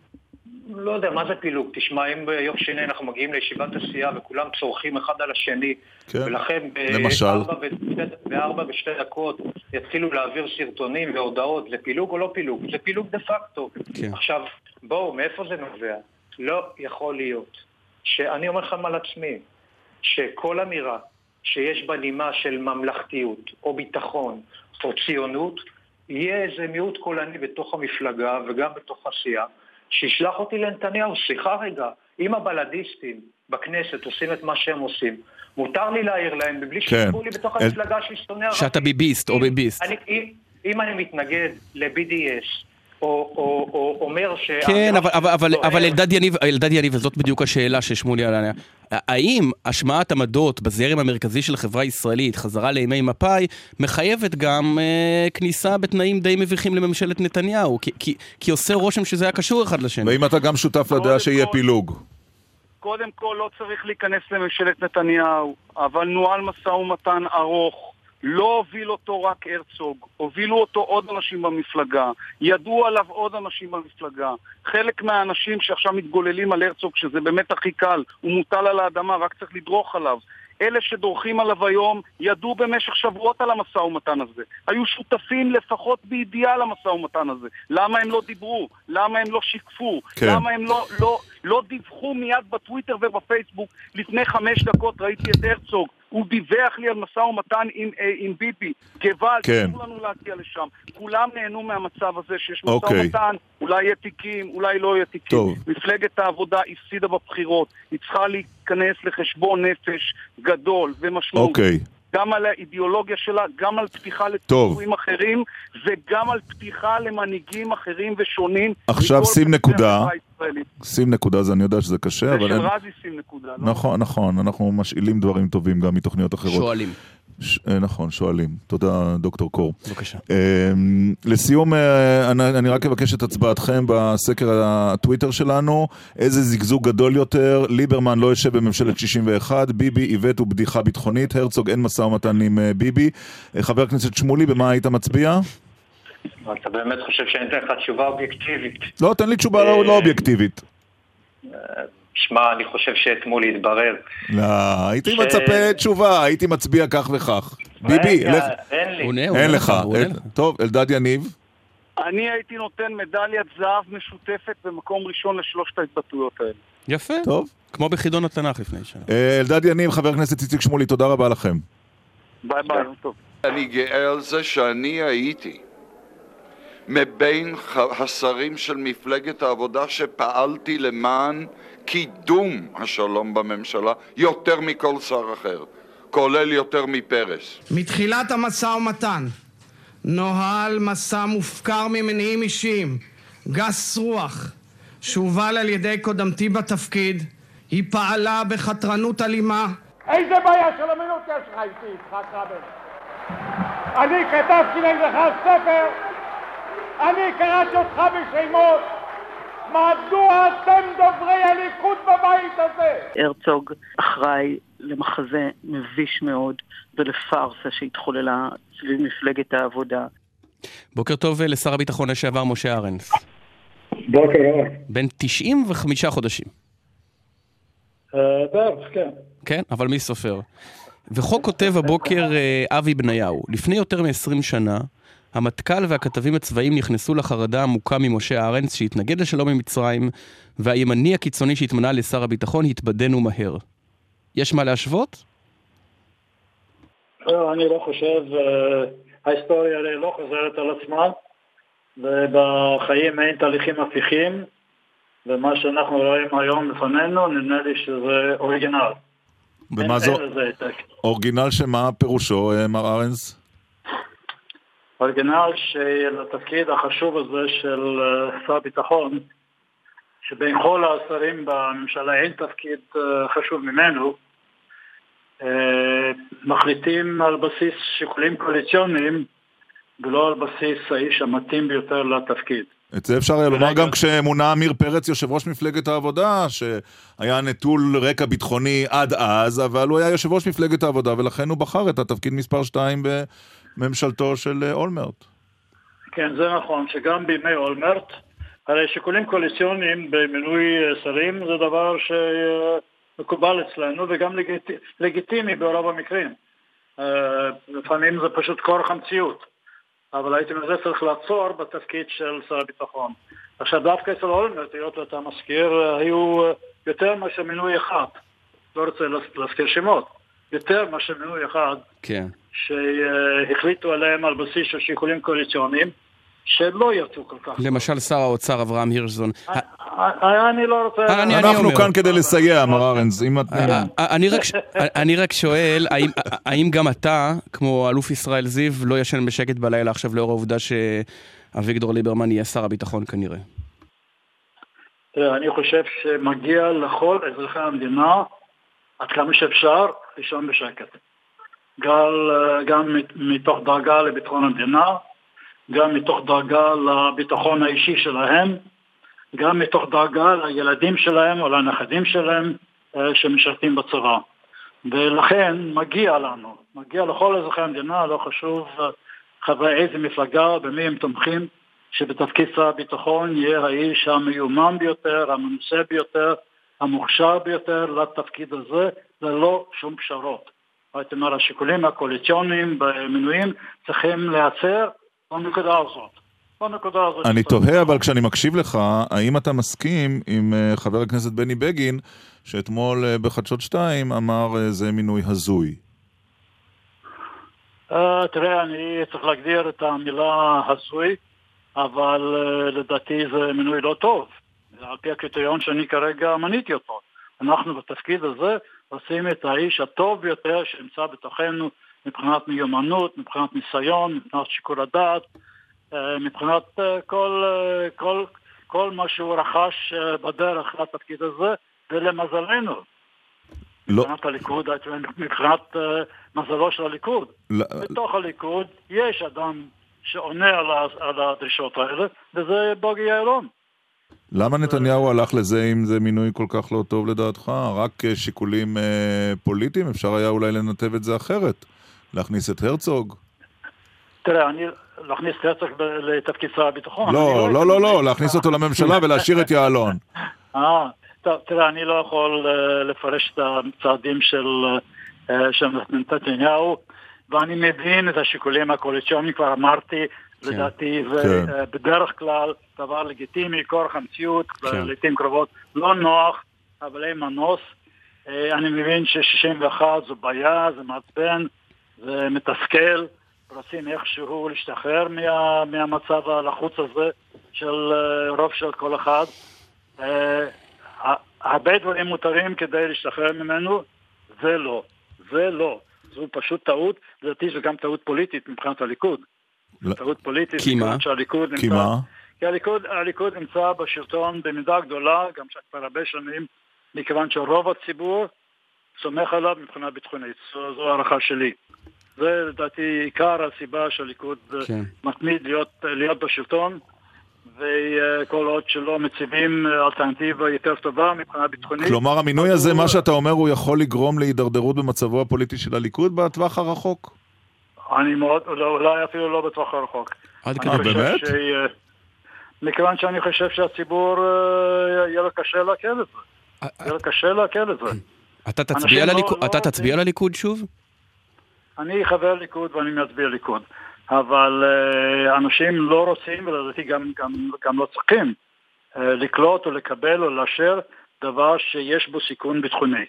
לא יודע, מה זה פילוג? תשמע, אם ביום שני אנחנו מגיעים לישיבת עשייה וכולם צורכים אחד על השני, ולכן בארבע בשתי דקות יתחילו להעביר סרטונים והודעות, זה פילוג או לא פילוג? זה פילוג דה פקטו. עכשיו, בואו, מאיפה זה נובע? לא יכול להיות. שאני אומר לך על עצמי, שכל אמירה שיש בה נימה של ממלכתיות, או ביטחון, או ציונות, יהיה איזה מיעוט קולני בתוך המפלגה וגם בתוך עשייה, שישלח אותי לנתניהו, שיחה רגע, אם הבלדיסטים בכנסת עושים את מה שהם עושים, מותר לי להעיר להם, בבלי שיפו לי בתוך המפלגה שיסטוניה... שאתה ביביסט או ביביסט. אם אני מתנגד ל-BDS, או אומר ש... כן, אבל אלדד יניב, זאת בדיוק השאלה ששמולי עליה. האם השמעת עמדות בזרם המרכזי של חברה ישראלית, חזרה לימי מפאי, מחייבת גם כניסה בתנאים די מביכים לממשלת נתניהו? כי עושה רושם שזה היה קשור אחד לשני. ואם אתה גם שותף לדעה שיהיה פילוג? קודם כל לא צריך להיכנס לממשלת נתניהו, אבל נועל משא ומתן ארוך. לא הוביל אותו רק הרצוג, הובילו אותו עוד אנשים במפלגה, ידעו עליו עוד אנשים במפלגה. חלק מהאנשים שעכשיו מתגוללים על הרצוג, שזה באמת הכי קל, הוא מוטל על האדמה, רק צריך לדרוך עליו. אלה שדורכים עליו היום ידעו במשך שבועות על המשא ומתן הזה. היו שותפים לפחות בידיעה על המשא ומתן הזה. למה הם לא דיברו? למה הם לא שיקפו? כן. למה הם לא דיווחו מיד בטוויטר ובפייסבוק? לפני 5 דקות ראיתי את הרצוג. הוא דיווח לי על משא ומתן עם ביבי. גבל, כן. תנו לנו להגיע לשם. כולם נהנו מהמצב הזה שיש משא ומתן. אולי יהיה תיקים, אולי לא יהיה תיקים. טוב. מפלגת העבודה הפסידה בבחירות. היא צריכה להיכנס לחשבון נפש גדול ומשמעות. גם על האידיאולוגיה שלה, גם על פתיחה לתיאורים אחרים, וגם על פתיחה למנהיגים אחרים ושונים. עכשיו שים נקודה, אז אני יודע שזה קשה. זה של רזי שים נקודה. נכון, אנחנו משאילים דברים טובים גם מתוכניות אחרות. שואלים. נכון, שואלים. תודה, דוקטור קור. בבקשה. לסיום, אני רק אבקש את הצבעתכם בסקר הטוויטר שלנו. איזה זיגזוג גדול יותר? ליברמן לא יושב בממשלת 61, ביבי עיוות ובדיחה ביטחונית, הרצוג אין משא ומתן עם ביבי. חבר הכנסת שמולי, במה היית מצביע? אתה באמת חושב שאני אתן לך תשובה אובייקטיבית? לא, תן לי תשובה לא אובייקטיבית. שמע, אני חושב שאתמול יתברר. לא, הייתי מצפה תשובה, הייתי מצביע כך וכך. ביבי, אין לך. טוב, אלדד יניב. אני הייתי נותן מדליית זהב משותפת במקום ראשון לשלושת ההתבטאויות האלה. יפה. טוב. כמו בחידון התנ"ך לפני שנה. אלדד יניב, חבר הכנסת איציק שמולי, תודה רבה לכם. ביי ביי, טוב. אני גאה על זה שאני הייתי מבין השרים של מפלגת העבודה שפעלתי למען קידום השלום בממשלה יותר מכל שר אחר, כולל יותר מפרס. מתחילת המשא ומתן נוהל מסע מופקר ממניעים אישיים, גס רוח, שהובל על ידי קודמתי בתפקיד. היא פעלה בחתרנות אלימה. איזה בעיה של אמינות יש לך איתי, יצחק רבין? אני כתבתי לך ספר, אני קראתי אותך בשמות. מדוע אתם דוברי הליכוד בבית הזה? הרצוג אחראי למחזה מביש מאוד ולפרסה שהתחוללה סביב מפלגת העבודה. בוקר טוב לשר הביטחון לשעבר משה ארנס. בוקר. בין 95 חודשים. בערך, כן. כן, אבל מי סופר? וכו כותב הבוקר אבי בניהו, לפני יותר מ-20 שנה, המתכ"ל והכתבים הצבאיים נכנסו לחרדה עמוקה ממשה ארנס שהתנגד לשלום עם מצרים, והימני הקיצוני שהתמנה לשר הביטחון התבדנו מהר. יש מה להשוות? אני לא חושב, ההיסטוריה לא חוזרת על עצמה, ובחיים אין תהליכים הפיכים, ומה שאנחנו רואים היום לפנינו נראה לי שזה אורגינל. ומה זו? אורגינל שמה פירושו, מר ארנס? אורגינל של התפקיד החשוב הזה של שר ביטחון, שבין כל השרים בממשלה אין תפקיד חשוב ממנו, מחליטים על בסיס שיקולים קואליציוניים ולא על בסיס האיש המתאים ביותר לתפקיד. את זה אפשר לומר גם כשמונה אמיר פרץ יושב ראש מפלגת העבודה, שהיה נטול רקע ביטחוני עד אז, אבל הוא היה יושב ראש מפלגת העבודה, ולכן הוא בחר את התפקיד מספר 2 בממשלתו של אולמרט. כן, זה נכון, שגם בימי אולמרט הרי שיקולים קואליציוניים במינוי שרים זה דבר שמקובל אצלנו וגם לגיטימי ברוב המקרים. לפעמים זה פשוט כורח המציאות, אבל הייתי מזה צריך לעצור בתפקיד של שר הביטחון. עכשיו דווקא אצל אולמרט, היות ואתה מזכיר, היו יותר מאשר מינוי אחד, לא רוצה להזכיר שמות, יותר מאשר מינוי אחד, כן. שהחליטו עליהם על בסיס של שיקולים קואליציוניים, שלא ירצו כל כך. למשל שר האוצר אברהם הירשזון. אני לא רוצה... אנחנו כאן כדי לסייע, מר ארנס. אני רק שואל, האם גם אתה, כמו אלוף ישראל זיו, לא ישן בשקט בלילה עכשיו לאור העובדה שאביגדור ליברמן יהיה שר הביטחון כנראה? אני חושב שמגיע לכל אזרחי המדינה, עד כמה שאפשר, לישון בשקט. גם מתוך דאגה לביטחון המדינה, גם מתוך דאגה לביטחון האישי שלהם, גם מתוך דאגה לילדים שלהם או לנכדים שלהם שמשרתים בצבא. ולכן מגיע לנו, מגיע לכל אזרחי המדינה, לא חשוב חברי איזה מפלגה, במי הם תומכים, שבתפקיד שר הביטחון יהיה האיש המיומן ביותר, המנוסה ביותר, המוכשר ביותר לתפקיד הזה, ללא שום פשרות. זאת אומרת, השיקולים הקואליציוניים במינויים צריכים להיעצר, בנקודה הזאת. אני תוהה, אבל כשאני מקשיב לך, האם אתה מסכים עם חבר הכנסת בני בגין, שאתמול בחדשות 2 אמר זה מינוי הזוי? תראה, אני צריך להגדיר את המילה הזוי, אבל לדעתי זה מינוי לא טוב. על פי הקריטריון שאני כרגע מניתי אותו. אנחנו בתפקיד הזה עושים את האיש הטוב ביותר שנמצא בתוכנו, מבחינת מיומנות, מבחינת ניסיון, מבחינת שיקול הדעת, מבחינת כל מה שהוא רכש בדרך לתפקיד הזה, ולמזלנו. לא. מבחינת הליכוד, מבחינת מזלו של הליכוד. לא. בתוך הליכוד יש אדם שעונה על הדרישות האלה, וזה בוגי אלון. למה נתניהו הלך לזה אם זה מינוי כל כך לא טוב לדעתך? רק שיקולים פוליטיים? אפשר היה אולי לנתב את זה אחרת. להכניס את הרצוג? תראה, אני להכניס את הרצוג לתפקיד שר הביטחון. לא, לא, לא, לא, להכניס אותו לממשלה ולהשאיר את יעלון. תראה, אני לא יכול לפרש את הצעדים של נתניהו, ואני מבין את השיקולים הקואליציוניים, כבר אמרתי, לדעתי, ובדרך כלל דבר לגיטימי, כורח המציאות, לעתים קרובות לא נוח, אבל אין מנוס. אני מבין ש-61 זו בעיה, זה מעצבן, זה מתסכל, רוצים איכשהו להשתחרר מהמצב הלחוץ הזה של רוב של כל אחד. הרבה דברים מותרים כדי להשתחרר ממנו, זה לא. זה לא. זו פשוט טעות, לדעתי זו גם טעות פוליטית מבחינת הליכוד. טעות פוליטית, כי הליכוד נמצא בשלטון במידה גדולה, גם כבר הרבה שנים, מכיוון שרוב הציבור סומך עליו מבחינה ביטחונית. זו הערכה שלי. זה לדעתי עיקר הסיבה שהליכוד מתמיד להיות בשלטון, וכל עוד שלא מציבים אלטרנטיבה יותר טובה מבחינה ביטחונית. כלומר, המינוי הזה, מה שאתה אומר, הוא יכול לגרום להידרדרות במצבו הפוליטי של הליכוד בטווח הרחוק? אני מאוד, אולי אפילו לא בטווח הרחוק. באמת? מכיוון שאני חושב שהציבור יהיה לו קשה להקל את זה. יהיה לו קשה להקל את זה. אתה תצביע לליכוד שוב? אני חבר ליכוד ואני מצביע ליכוד. אבל אנשים לא רוצים, ולדעתי גם לא צריכים, לקלוט או לקבל או לאשר דבר שיש בו סיכון ביטחוני.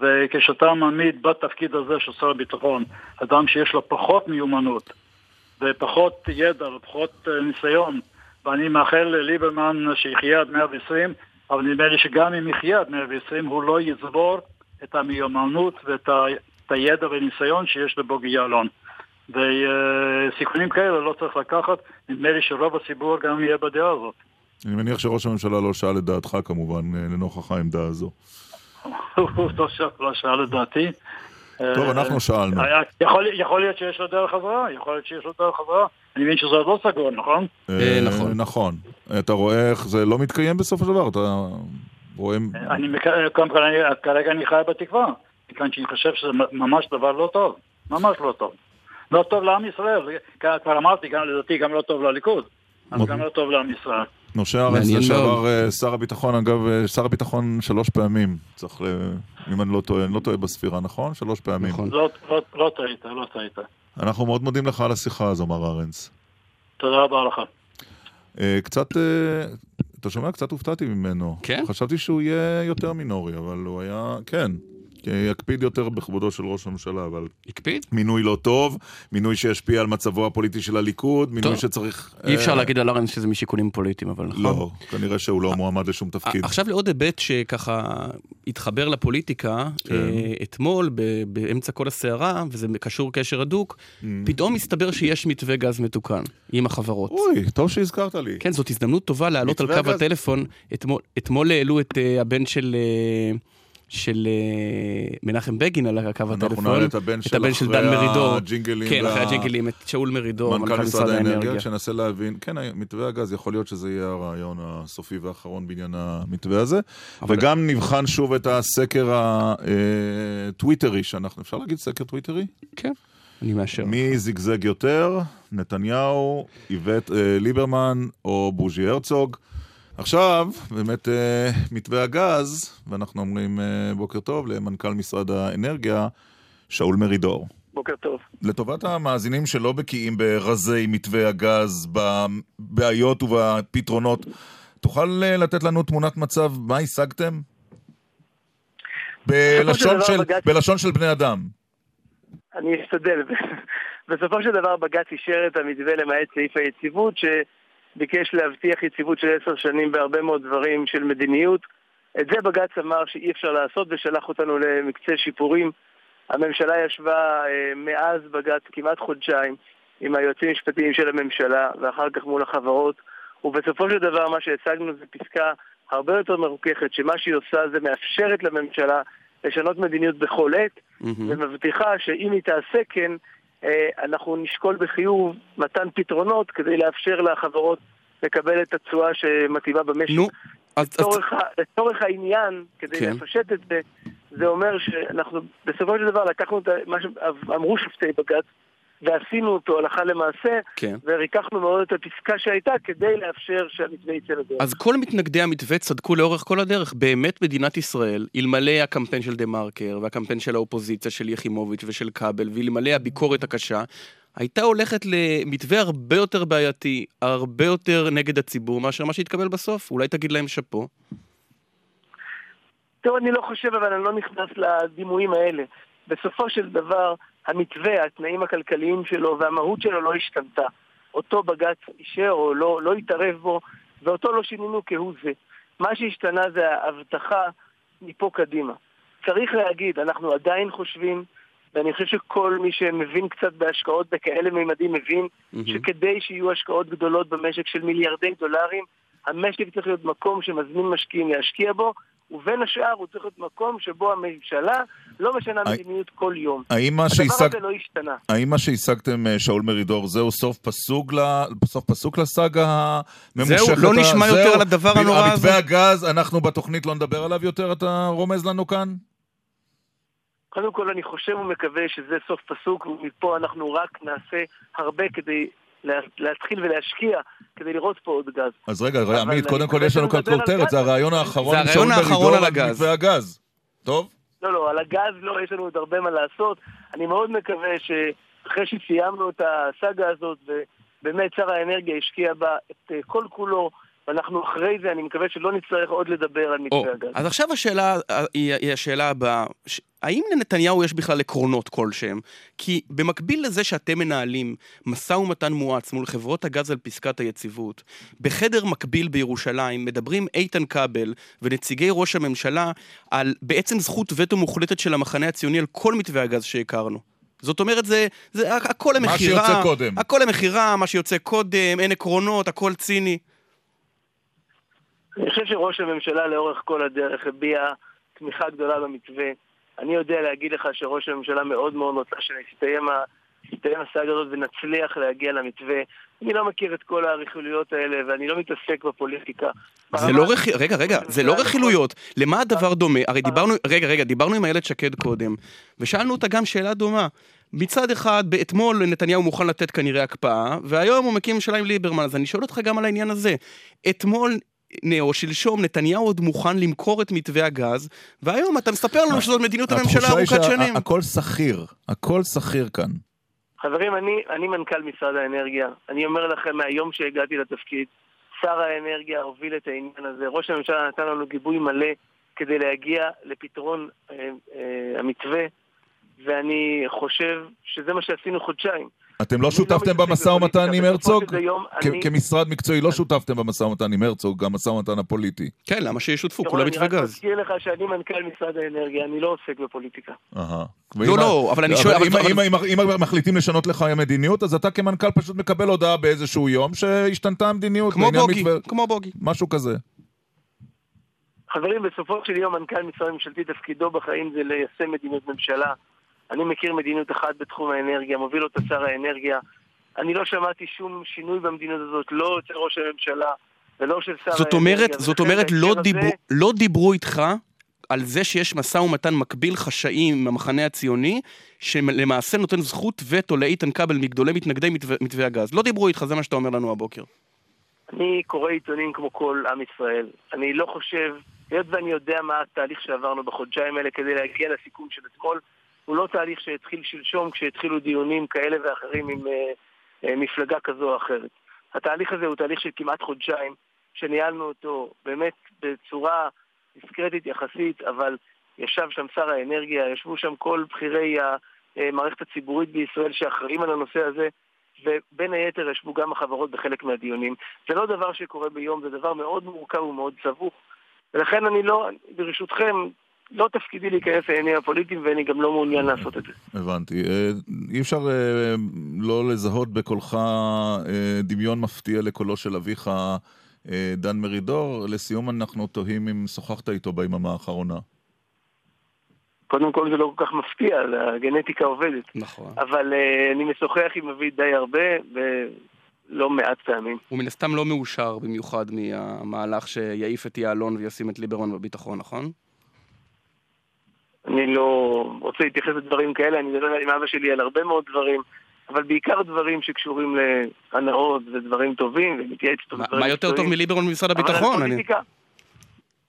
וכשאתה מעמיד בתפקיד הזה של שר הביטחון, אדם שיש לו פחות מיומנות ופחות ידע ופחות ניסיון, ואני מאחל לליברמן שיחיה עד 120, אבל נדמה לי שגם אם יחיה עד 120 הוא לא יצבור את המיומנות ואת הידע וניסיון שיש לבוגי יעלון. וסיכונים כאלה לא צריך לקחת, נדמה לי שרוב הציבור גם יהיה בדעה הזאת. אני מניח שראש הממשלה לא שאל את דעתך כמובן לנוכח העמדה הזו. הוא לא שאל את דעתי. טוב, אנחנו שאלנו. יכול להיות שיש לו דרך חזרה, יכול להיות שיש לו דרך חזרה. אני מבין שזה לא סגור, נכון? נכון. אתה רואה איך זה לא מתקיים בסוף הדבר? כרגע אני חי בתקווה, מכאן שאני חושב שזה ממש דבר לא טוב. ממש לא טוב. לא טוב לעם ישראל. כבר אמרתי, לדעתי גם לא טוב לליכוד. אז גם לא טוב לעם ישראל. משה ארנס לשעבר שר הביטחון, אגב, שר הביטחון 3 פעמים, צריך, אם אני לא טועה, אני לא טועה בספירה, נכון? 3 פעמים. לא טעית, לא טעית. אנחנו מאוד מודים לך על השיחה הזו, מר ארנס. תודה רבה לך. קצת, אתה שומע, קצת הופתעתי ממנו. כן? חשבתי שהוא יהיה יותר מינורי, אבל הוא היה, כן. יקפיד יותר בכבודו של ראש הממשלה, אבל... יקפיד? מינוי לא טוב, מינוי שישפיע על מצבו הפוליטי של הליכוד, מינוי שצריך... אי אפשר להגיד על ארנס שזה משיקולים פוליטיים, אבל נכון. לא, כנראה שהוא לא מועמד לשום תפקיד. עכשיו לעוד היבט שככה התחבר לפוליטיקה, אתמול, באמצע כל הסערה, וזה קשור קשר הדוק, פתאום מסתבר שיש מתווה גז מתוקן עם החברות. אוי, טוב שהזכרת לי. כן, זאת הזדמנות טובה להעלות על קו הטלפון. אתמול העלו את הבן של מנחם בגין על הקו הטלפון. אנחנו נעלה את הבן של דן מרידור. כן, אחרי הג'ינגלים, את שאול מרידור. מנכ"ל משרד האנרגיה, שננסה להבין. כן, מתווה הגז, יכול להיות שזה יהיה הרעיון הסופי והאחרון בעניין המתווה הזה. וגם נבחן שוב את הסקר הטוויטרי, אפשר להגיד סקר טוויטרי? כן. אני מאשר. מי זיגזג יותר? נתניהו, ליברמן או בוגי הרצוג? עכשיו, באמת, מתווה הגז, ואנחנו אומרים בוקר טוב למנכ"ל משרד האנרגיה, שאול מרידור. בוקר טוב. לטובת המאזינים שלא בקיאים ברזי מתווה הגז, בבעיות ובפתרונות, תוכל לתת לנו תמונת מצב, מה השגתם? בלשון של בני אדם. אני אשתדל. בסופו של דבר בג"ץ אישר את המתווה למעט סעיף היציבות, ביקש להבטיח יציבות של 10 שנים בהרבה מאוד דברים של מדיניות. את זה בג"ץ אמר שאי אפשר לעשות ושלח אותנו למקצה שיפורים. הממשלה ישבה מאז בג"ץ כמעט חודשיים עם היועצים המשפטיים של הממשלה ואחר כך מול החברות, ובסופו של דבר מה שהצגנו זה פסקה הרבה יותר מרוככת, שמה שהיא עושה זה מאפשרת לממשלה לשנות מדיניות בכל עת, ומבטיחה שאם היא תעשה כן אנחנו נשקול בחיוב מתן פתרונות כדי לאפשר לחברות לקבל את התשואה שמתאימה במשק. לצורך העניין, כדי לפשט את זה, זה אומר שאנחנו בסופו של דבר לקחנו את מה שאמרו שופטי בג"ץ, ועשינו אותו הלכה למעשה, וריקחנו מאוד את הפסקה שהייתה כדי לאפשר שהמתווה יצא לדרך. אז כל מתנגדי המתווה צדקו לאורך כל הדרך. באמת מדינת ישראל, אלמלא הקמפיין של דה מרקר, והקמפיין של האופוזיציה של יחימוביץ' ושל קאבל, ואלמלא הביקורת הקשה, הייתה הולכת למתווה הרבה יותר בעייתי, הרבה יותר נגד הציבור, מאשר מה שהתקבל בסוף. אולי תגיד להם שפו. טוב, אני לא חושב, אבל אני לא נכנס לדימויים האלה. בסופו של דבר, המתווה, התנאים הכלכליים שלו והמהות שלו לא השתנתה. אותו בג"ץ אישר או לא התערב בו, ואותו לא שינינו כהוא זה. מה שהשתנה זה ההבטחה מפה קדימה. צריך להגיד, אנחנו עדיין חושבים, ואני חושב שכל מי שמבין קצת בהשקעות בכאלה מימדים מבין, שכדי שיהיו השקעות גדולות במשק של מיליארדי דולרים, המשק צריך להיות מקום שמזמין משקיעים להשקיע בו, ובין השאר הוא צריך להיות מקום שבו הממשלה לא משנה מדיניות כל יום. הדבר הזה לא השתנה. האם מה שהשגתם, שאול מרידור, זהו סוף פסוק לסאגה הממושכת? זהו, לא נשמע יותר על הדבר הנורא הזה. המתווה הגז, אנחנו בתוכנית לא נדבר עליו יותר, אתה רומז לנו כאן? קודם כל אני חושב ומקווה שזה סוף פסוק, ומפה אנחנו רק נעשה הרבה כדי להתחיל ולהשקיע כדי לראות פה עוד גז. אז רגע, עמית, קודם כל יש לנו כאן כותרת, זה הרעיון האחרון על הגז. טוב? לא, על הגז לא, יש לנו עוד הרבה מה לעשות. אני מאוד מקווה שאחרי שסיימנו את הסאגה הזאת, ובאמת שר האנרגיה השקיע בה את כל כולו, ואנחנו אחרי זה, אני מקווה שלא נצטרך עוד לדבר על מתווה הגז. אז עכשיו השאלה הבאה, האם לנתניהו יש בכלל עקרונות כלשהם? כי במקביל לזה שאתם מנהלים מסע ומתן מואץ מול חברות הגז על פסקת היציבות, בחדר מקביל בירושלים מדברים איתן קבל ונציגי ראש הממשלה על בעצם זכות וטו מוחלטת של המחנה הציוני על כל מתווה הגז שהכרנו. זאת אומרת, זה הכל המחירה, מה שיוצא קודם, אין עקרונות, הכל ציני. אני חושב שראש הממשלה לאורך כל הדרך הביע תמיכה גדולה במתווה. אני יודע להגיד לך שראש הממשלה מאוד מאוד רוצה שנסתיים הסאגה הזאת ונצליח להגיע למתווה. אני לא מכיר את כל הרכילויות האלה ואני לא מתעסק בפוליטיקה. רגע, זה לא רכילויות. למה הדבר דומה? הרי דיברנו עם הילד שקד קודם ושאלנו אותה גם שאלה דומה. מצד אחד, באתמול נתניהו מוכן לתת כנראה הקפאה, והיום הוא מקים ממשלה עם ליברמן, אז אני שואל אותך גם על העניין הזה. אתמול, או שלשום, נתניהו עוד מוכן למכור את מתווה הגז, והיום אתה מספר לנו שזאת מדיניות הממשלה ארוכת שנים. הכל סחיר, הכל סחיר כאן. חברים, אני מנכ"ל משרד האנרגיה. אני אומר לכם, מהיום שהגעתי לתפקיד, שר האנרגיה הוביל את העניין הזה. ראש הממשלה נתן לנו גיבוי מלא כדי להגיע לפתרון המתווה, ואני חושב שזה מה שעשינו חודשיים. אתם לא שותפתם במשא ומתן עם הרצוג? כמשרד מקצועי לא שותפתם במשא ומתן עם הרצוג, גם משא ומתן הפוליטי. כן, למה שישותפו? כולם מתווה גז. אני רק מזכיר לך שאני מנכ"ל משרד האנרגיה, אני לא עוסק בפוליטיקה. לא, לא, אבל אני שואל... אם מחליטים לשנות לך מדיניות, אז אתה כמנכ"ל פשוט מקבל הודעה באיזשהו יום שהשתנתה המדיניות. כמו בוגי. משהו כזה. חברים, בסופו של יום מנכ"ל משרד ממשלתי תפקידו בחיים זה ליישם מדיניות ממשלה. אני מכיר מדיניות אחת בתחום האנרגיה, מוביל אותה שר האנרגיה. אני לא שמעתי שום שינוי במדיניות הזאת, לא של ראש הממשלה ולא של שר האנרגיה. זאת אומרת, לא דיברו איתך על זה שיש משא ומתן מקביל חשאי עם המחנה הציוני, שלמעשה נותן זכות וטו לאיתן כבל מגדולי מתנגדי מתווה הגז. לא דיברו איתך, זה מה שאתה אומר לנו הבוקר. אני קורא עיתונים כמו כל עם ישראל. אני לא חושב, היות ואני יודע מה התהליך שעברנו בחודשיים האלה כדי להגיע לסיכום של אתמול, הוא לא תהליך שהתחיל שלשום כשהתחילו דיונים כאלה ואחרים עם מפלגה כזו או אחרת. התהליך הזה הוא תהליך של כמעט חודשיים, שניהלנו אותו באמת בצורה דיסקרטית יחסית, אבל ישב שם שר האנרגיה, ישבו שם כל בחירי המערכת הציבורית בישראל שאחראים על הנושא הזה, ובין היתר ישבו גם החברות בחלק מהדיונים. זה לא דבר שקורה ביום, זה דבר מאוד מורכב ומאוד סבוך, ולכן אני לא, ברשותכם, לא תפקידי להיכנס לעניינים הפוליטיים, ואני גם לא מעוניין לעשות את זה. הבנתי. אי אפשר לא לזהות בקולך דמיון מפתיע לקולו של אביך דן מרידור. לסיום אנחנו תוהים אם שוחחת איתו ביממה האחרונה. קודם כל זה לא כל כך מפתיע, הגנטיקה עובדת. נכון. אבל אני משוחח עם אבי די הרבה, ולא מעט פעמים. הוא מן הסתם לא מאושר במיוחד מהמהלך שיעיף את יעלון וישים את ליברמן בביטחון, נכון? אני לא רוצה להתייחס לדברים כאלה, אני מדבר עם אבא שלי על הרבה מאוד דברים, אבל בעיקר דברים שקשורים להנאות ודברים טובים, ומתייעץ טוב דברים. מה יותר טוב מליברמן ממשרד הביטחון?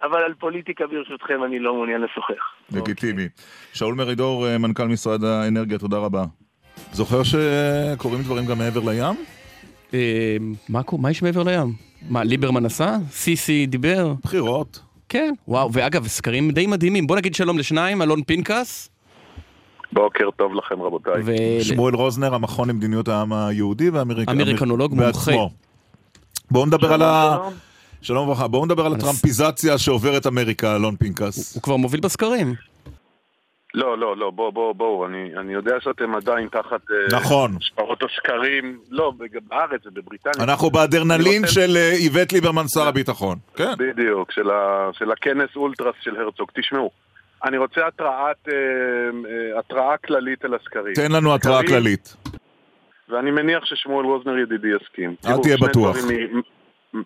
אבל על פוליטיקה ברשותכם אני לא מעוניין לשוחח. לגיטימי. שאול מרידור, מנכ"ל משרד האנרגיה, תודה רבה. זוכר שקוראים דברים גם מעבר לים? מה יש מעבר לים? מה, ליברמן עשה? סיסי דיבר? בחירות. כן, וואו, ואגב, סקרים די מדהימים. בוא נגיד שלום לשניים, אלון פינקס. בוקר טוב לכם רבותיי. שמואל רוזנר, המכון למדיניות העם היהודי ואמריקנולוג מומחה. בואו נדבר על ה... שלום וברכה, בואו נדבר על הטראמפיזציה שעוברת אמריקה, אלון פינקס. הוא כבר מוביל בסקרים. לא, בואו, אני יודע שאתם עדיין תחת... נכון. שפרות הסקרים, לא, בארץ ובבריטניה. אנחנו באדרנלין של איווט ליברמן שר הביטחון. כן. בדיוק, של הכנס אולטרס של הרצוג. תשמעו, אני רוצה התראה כללית על הסקרים. תן לנו התראה כללית. ואני מניח ששמואל רוזנר ידידי יסכים. אל תהיה בטוח.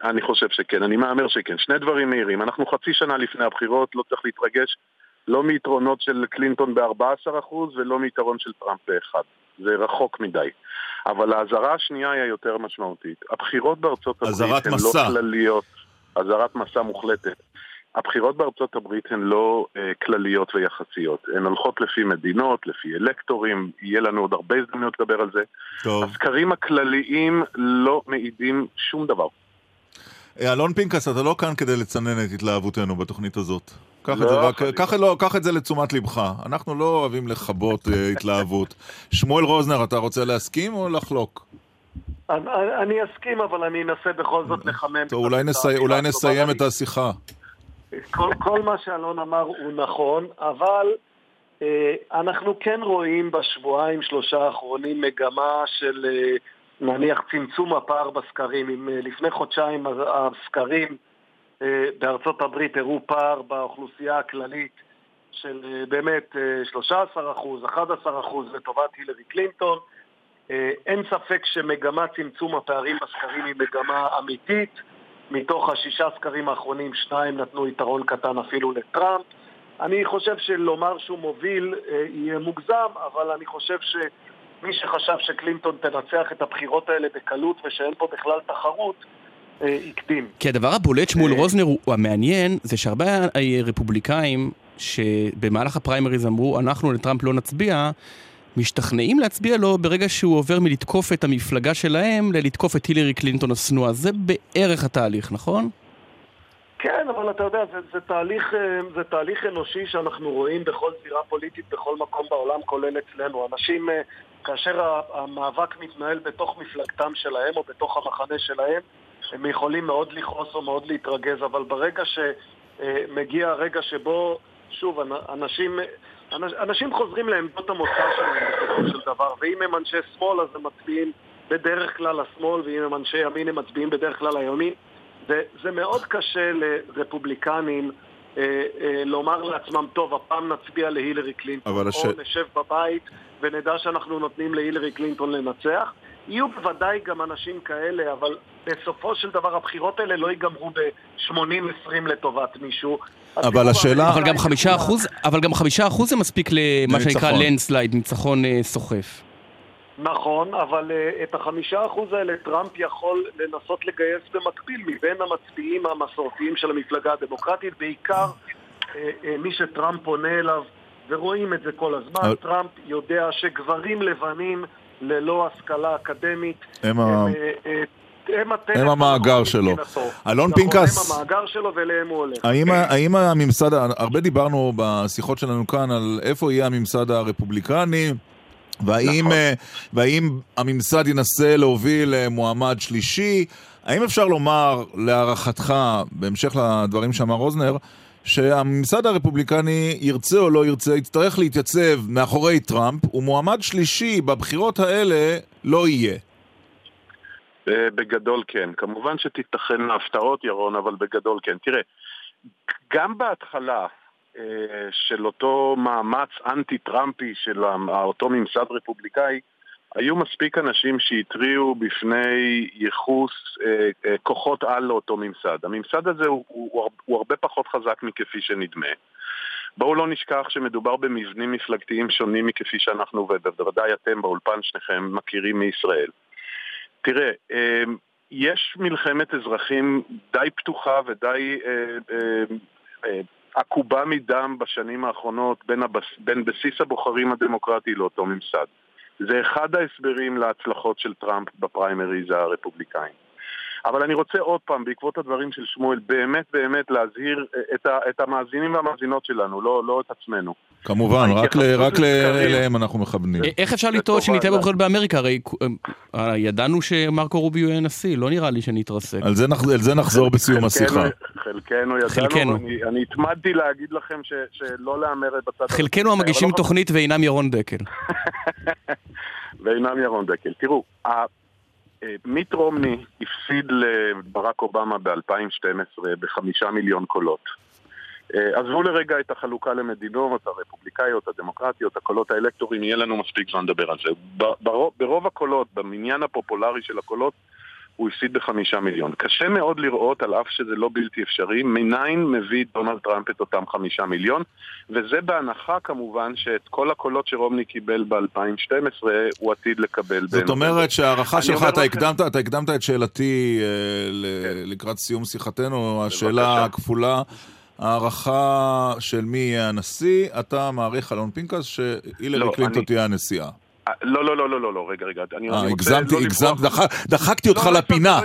אני חושב שכן, אני מאמר שכן. שני דברים מהירים. אנחנו חצי שנה לפני הבחירות, לא צריך להתרגש. לא מיתרונות של קלינטון ב-14% ולא מיתרון של טראמפ ב-1%. זה רחוק מדי. אבל ההזרה השנייה היא יותר משמעותית. הבחירות בארצות הברית הן לא כלליות. הזרת מסע מוחלטת. הבחירות בארצות הברית הן לא כלליות ויחסיות. הן הולכות לפי מדינות, לפי אלקטורים. יהיה לנו עוד הרבה הזדמנויות לדבר על זה. טוב. הסקרים הכלליים לא מעידים שום דבר. אלון פינקס, אתה לא כאן כדי לצנן את התלהבותנו בתוכנית הזאת. קח את זה לתשומת לבך. אנחנו לא אוהבים לחבות התלהבות. שמואל רוזנר, אתה רוצה להסכים או לחלוק? אני אסכים, אבל אני אנסה בכל זאת לחמם. אולי נסיים את השיחה. כל מה שאלון אמר הוא נכון, אבל אנחנו כן רואים בשבועיים שלושה האחרונים מגמה של נניח צמצום הפער בסקרים. אם לפני חודשיים הסקרים בארצות הברית הראו פער באוכלוסייה הכללית של באמת 13%, 11% לטובת הילרי קלינטון, אין ספק שמגמת צמצום הפערים בסקרים היא מגמה אמיתית. מתוך 6 סקרים האחרונים 2 נתנו יתרון קטן אפילו לטראמפ. אני חושב שלומר שהוא מוביל יהיה מוגזם, אבל אני חושב ש מי שחשב שקלינטון תנצח את הבחירות האלה בקלות ושאין פה בכלל תחרות, יקדים. כי הדבר הבולט שמואל רוזנר הוא המעניין, זה שהרבה רפובליקאים שבמהלך הפריימריז אמרו, אנחנו לטראמפ לא נצביע, משתכנעים להצביע לו ברגע שהוא עובר מלתקוף את המפלגה שלהם ללתקוף את הילרי קלינטון הסנועה. זה בערך התהליך, נכון? כן, אבל אתה יודע, זה תהליך אנושי שאנחנו רואים בכל זירה פוליטית, בכל מקום בעולם, כולל אצלנו. אנשים, כאשר המאבק מתנהל בתוך מפלגתם שלהם או בתוך המחנה שלהם, הם יכולים מאוד לכעוס או מאוד להתרגז, אבל ברגע שמגיע הרגע שבו, שוב, אנשים חוזרים לעמדות המוצא שלהם בסופו של דבר, ואם הם אנשי שמאל אז הם מצביעים בדרך כלל השמאל, ואם הם אנשי ימין הם מצביעים בדרך כלל הימין. זה מאוד קשה לרפובליקנים לומר לעצמם, טוב, הפעם נצביע להילרי קלינטון, או נשב בבית ונדע שאנחנו נותנים להילרי קלינטון לנצח. יהיו בוודאי גם אנשים כאלה, אבל בסופו של דבר הבחירות האלה לא ייגמרו ב-80-20 לטובת מישהו. אבל השאלה... אבל גם 5% זה מספיק למה שנקרא לנדסלייד, ניצחון סוחף. נכון, אבל את ה5% האלה טראמפ יכול לנסות לגייס במקביל מבין המצביעים המסורתיים של המפלגה הדמוקרטית, בעיקר מי שטראמפ פונה אליו, ורואים את זה כל הזמן. טראמפ יודע שגברים לבנים ללא השכלה אקדמית הם המאגר שלו. אלון פינקס, הם המאגר שלו ולהם הוא הולך. האם הממסד, הרבה דיברנו בשיחות שלנו כאן על איפה יהיה הממסד הרפובליקני, והאם הממסד ינסה להוביל מועמד שלישי. האם אפשר לומר להערכתך, בהמשך לדברים שאמר רוזנר, שהממסד הרפובליקני ירצה או לא ירצה, יצטרך להתייצב מאחורי טראמפ, ומועמד שלישי בבחירות האלה לא יהיה? בגדול כן. כמובן שתיתכן הפתעות, ירון, אבל בגדול כן. תראה, גם בהתחלה של אותו מאמץ אנטי-טראמפי של אותו ממסד רפובליקאי, היו מספיק אנשים שהתריעו בפני ייחוס כוחות על לאותו ממסד. הממסד הזה הוא הרבה פחות חזק מכפי שנדמה. בואו לא נשכח שמדובר במבנים מפלגתיים שונים מכפי שאנחנו עובד, ובוודאי אתם באולפן שניכם מכירים מישראל. תראה, יש מלחמת אזרחים די פתוחה ודי עקובה מדם בשנים האחרונות בין בסיס הבוחרים הדמוקרטי לאותו ממסד. זה אחד ההסברים להצלחות של טראמפ בפריימריז הרפובליקאים. אבל אני רוצה עוד פעם, בעקבות הדברים של שמואל, באמת באמת להזהיר את המאזינים והמאזינות שלנו, לא את עצמנו. כמובן, רק אליהם אנחנו מכוונים. איך אפשר לטעות שנתהיה בבחירות באמריקה? הרי ידענו שמרקו רוביו יהיה נשיא, לא נראה לי שנתרסק. על זה נחזור בסיום השיחה. חלקנו ידענו, אני התמדתי להגיד לכם שלא לאמר בצד... חלקנו המגישים תוכנית ואינם ירון דקל. ואינם ירון דקל. תראו, מיט רומני הפסיד לברק אובמה ב-2012 ב5 מיליון קולות. עזבו לרגע את החלוקה למדינות, הרפובליקאיות, הדמוקרטיות, הקולות האלקטוריים, יהיה לנו מספיק זמן לדבר על זה. ברוב הקולות, במניין הפופולרי של הקולות, הוא הפסיד ב5 מיליון. קשה מאוד לראות, על אף שזה לא בלתי אפשרי, מניין מביא דונלד טראמפ את אותם 5 מיליון, וזה בהנחה כמובן שאת כל הקולות שרומני קיבל ב-2012 הוא עתיד לקבל. זאת אומרת שהערכה שלך, אתה הקדמת את שאלתי לקראת סיום שיחתנו, השאלה הכפולה, הערכה של מי יהיה הנשיא, אתה מעריך, אלון פינקס, שהילרי קלינטון תהיה הנשיאה. לא, רגע. הגזמת, דחקתי אותך לפינה.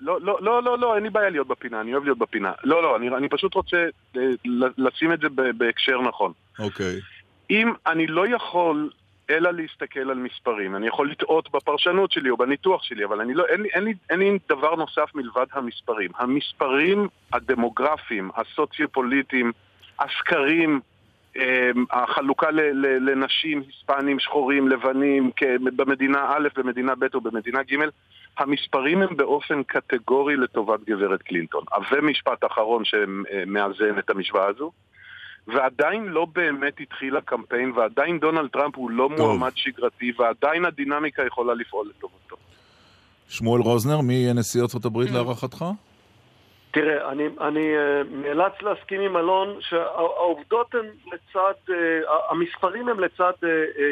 לא, אין לי בעיה להיות בפינה, אני אוהב להיות בפינה. לא, אני פשוט רוצה לשים את זה בהקשר נכון. אוקיי. אם אני לא יכול אלא להסתכל על מספרים, אני יכול לטעות בפרשנות שלי או בניתוח שלי, אבל אין לי דבר נוסף מלבד המספרים. המספרים הדמוגרפיים, הסוציו-פוליטיים, הסקרים, החלוקה לנשים, היספנים, שחורים, לבנים, במדינה א', במדינה ב' או במדינה ג', המספרים הם באופן קטגורי לטובת גברת קלינטון. ומשפט אחרון שמאזן את המשוואה הזו, ועדיין לא באמת התחיל הקמפיין, ועדיין דונלד טראמפ הוא לא מועמד שגרתי, ועדיין הדינמיקה יכולה לפעול לטובתו. שמואל רוזנר, מי נשיא ארצות הברית להערכתך? תראה, אני נאלץ להסכים עם אלון שהעובדות הן לצד, המספרים הם לצד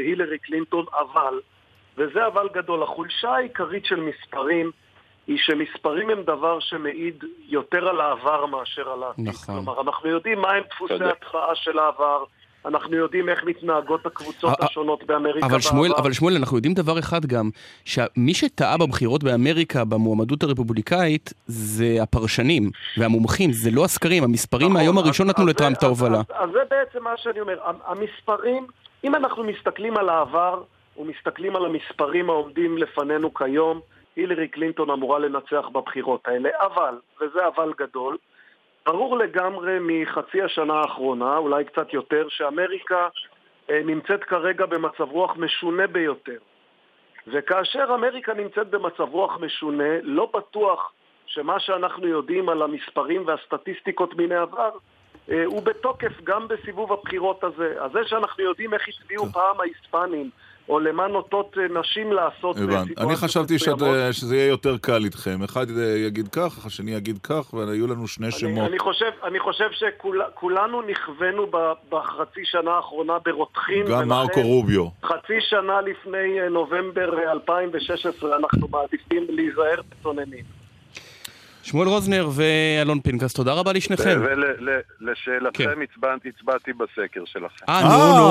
הילרי קלינטון, אבל, וזה אבל גדול, החולשה העיקרית של מספרים היא שמספרים הם דבר שמעיד יותר על העבר מאשר על העתיד. נכון. כלומר, אנחנו יודעים מהם דפוסי התחלה של העבר, אנחנו יודעים איך מתנהגות הקבוצות השונות באמריקה. אבל שמואל, אנחנו יודעים דבר אחד גם, שמי שטעה בבחירות באמריקה, במועמדות הרפובליקאית, זה הפרשנים והמומחים, זה לא הסקרים, המספרים מהיום הראשון נתנו לטראמפ את ההובלה. אז זה בעצם מה שאני אומר, המספרים, אם אנחנו מסתכלים על העבר, ומסתכלים על המספרים העומדים לפנינו כיום, הילרי קלינטון אמורה לנצח בבחירות האלה, אבל, וזה אבל גדול, ברור לגמרי מחצי השנה האחרונה, אולי קצת יותר, שאמריקה נמצאת כרגע במצב רוח משונה ביותר. וכאשר אמריקה נמצאת במצב רוח משונה, לא בטוח שמה שאנחנו יודעים על המספרים והסטטיסטיקות מן העבר, הוא בתוקף גם בסיבוב הבחירות הזה. אז זה שאנחנו יודעים איך הצביעו פעם ההיספנים, או למה נוטות נשים לעשות... אני חשבתי שזה יהיה יותר קל איתכם. אחד יגיד כך, השני יגיד כך, והיו לנו שני שמות. אני חושב שכולנו נכוונו בחצי שנה האחרונה ברותחים. גם מרקו רוביו. חצי שנה לפני נובמבר 2016 אנחנו מעדיפים להיזהר בצוננים. שמואל רוזנר ואלון פינקס, תודה רבה לשניכם. ולשאלתכם הצבעתי בסקר שלכם.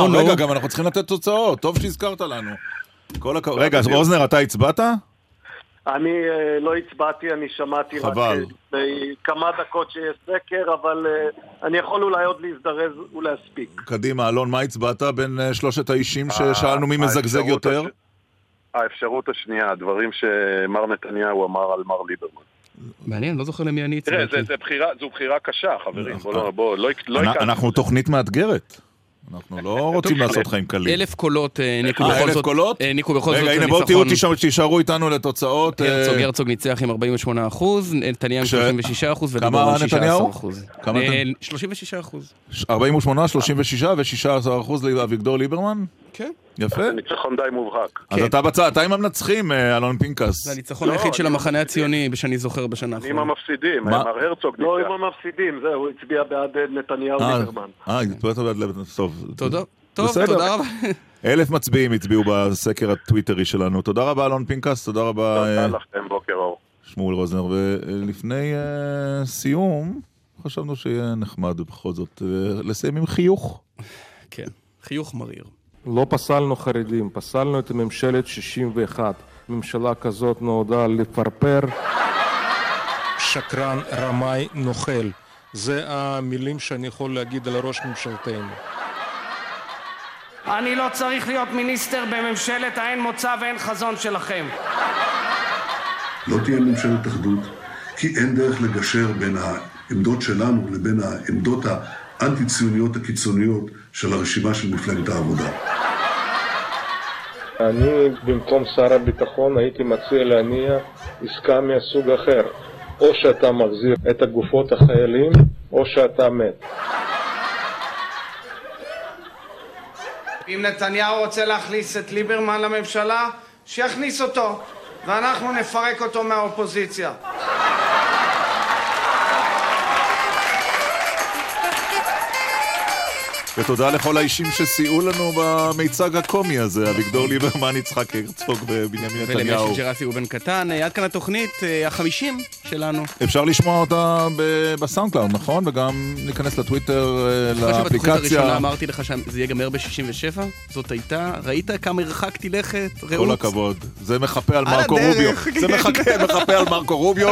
נו. רגע, גם אנחנו צריכים לתת תוצאות. טוב שהזכרת לנו. רגע, רוזנר, אתה הצבעת? אני לא הצבעתי, אני שמעתי רק כמה דקות שיש סקר, אבל אני יכול אולי עוד להזדרז ולהספיק. קדימה, אלון, מה הצבעת בין שלושת האישים ששאלנו מי מזגזג יותר? האפשרות השנייה, הדברים שמר נתניהו אמר על מר ליברמן. מעניין, לא זוכר למי אני אצלתי. תראה, זו בחירה קשה, חברים. אנחנו תוכנית מאתגרת. אנחנו לא רוצים לעשות חיים קלים. 1,000 קולות ניקו בכל זאת. רגע, הנה בואו תהיו, תישארו איתנו לתוצאות. הרצוג ניצח עם 48%, נתניהו עם 36%, כמה נתניהו? 36%. 48, 36 ו-16% לאביגדור ליברמן? כן. יפה. ניצחון די מובהק. אז אתה בצד, אתה עם המנצחים, אלון פינקס. זה ניצחון היחיד של המחנה הציוני, שאני זוכר בשנה האחרונה. עם המפסידים, מר הרצוג. לא, עם המפסידים, זהו, הצביע בעד נתניהו ליברמן. התבלעת בעד ליברמן, טוב. טוב, תודה רבה. 1,000 מצביעים הצביעו בסקר הטוויטרי שלנו. תודה רבה, אלון פינקס, תודה רבה. תודה לכם, בוקר אור. שמואל רוזנר, ולפני סיום, חשבנו שיהיה נחמד בכל זאת, לסיים עם חיוך. כן, חיוך מריר. לא פסלנו חרדים, פסלנו את ממשלת 61. ממשלה כזאת נועדה לפרפר. שקרן, רמאי, נוכל. זה המילים שאני יכול להגיד על ראש ממשלתנו. אני לא צריך להיות מיניסטר בממשלת האין מוצא ואין חזון שלכם. לא תהיה ממשלת אחדות, כי אין דרך לגשר בין העמדות שלנו לבין העמדות האנטי-ציוניות הקיצוניות של הרשימה של מפלגת העבודה. אני במקום שר הביטחון הייתי מציע להניע עסקה מהסוג אחר. או שאתה מחזיר את הגופות החיילים, או שאתה מת. אם נתניהו רוצה להכניס את ליברמן לממשלה, שיכניס אותו, ואנחנו נפרק אותו מהאופוזיציה. ותודה לכל האישים שסייעו לנו במיצג הקומי הזה, אביגדור ליברמן, יצחק הרצוג ובנימין נתניהו. ולמשי ג'ראסי ובן קטן, עד כאן התוכנית ה-50 שלנו. אפשר לשמוע אותה בסאונדקלאוד, נכון? וגם ניכנס לטוויטר, לאפליקציה. אחרי שבתוכנית הראשונה אמרתי לך שזה ייגמר ב-67, זאת הייתה, ראית כמה הרחקתי לכת, ראות. כל הכבוד, זה מחפה על מרקו רוביו. זה מחפה על מרקו רוביו.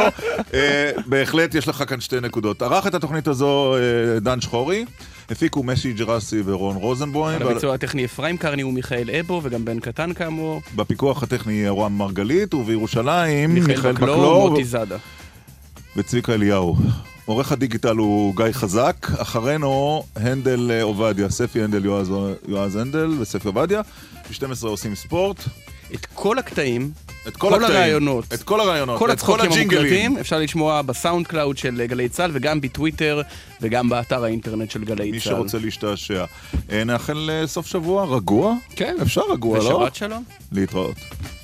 בהחלט יש לך כאן שתי נקודות. ערך את התוכנית הזו דן שחורי. הפיקו משי ג'ראסי ורון רוזנבוים. על הביצוע הטכני אפרים קרני ומיכאל אבו, וגם בן קטן כאמור. בפיקוח הטכני רוע מרגלית, ובירושלים מיכאל בקלור ומוטי זדה. וצביקה אליהו. עורך הדיגיטל הוא גיא חזק. אחרינו הנדל עובדיה, ספי הנדל, יואז הנדל וספי עובדיה. ב-12 עושים ספורט. את כל הקטעים, את כל הרעיונות, את כל הרעיונות, כל הצחוקים המוקלטים, אפשר לשמוע בסאונד קלאוד של גלי צה"ל, וגם בטוויטר, וגם באתר האינטרנט של גלי צה"ל. מי שרוצה להשתעשע. נאחל סוף שבוע רגוע? כן. אפשר רגוע, לא? ושבת שלום. להתראות.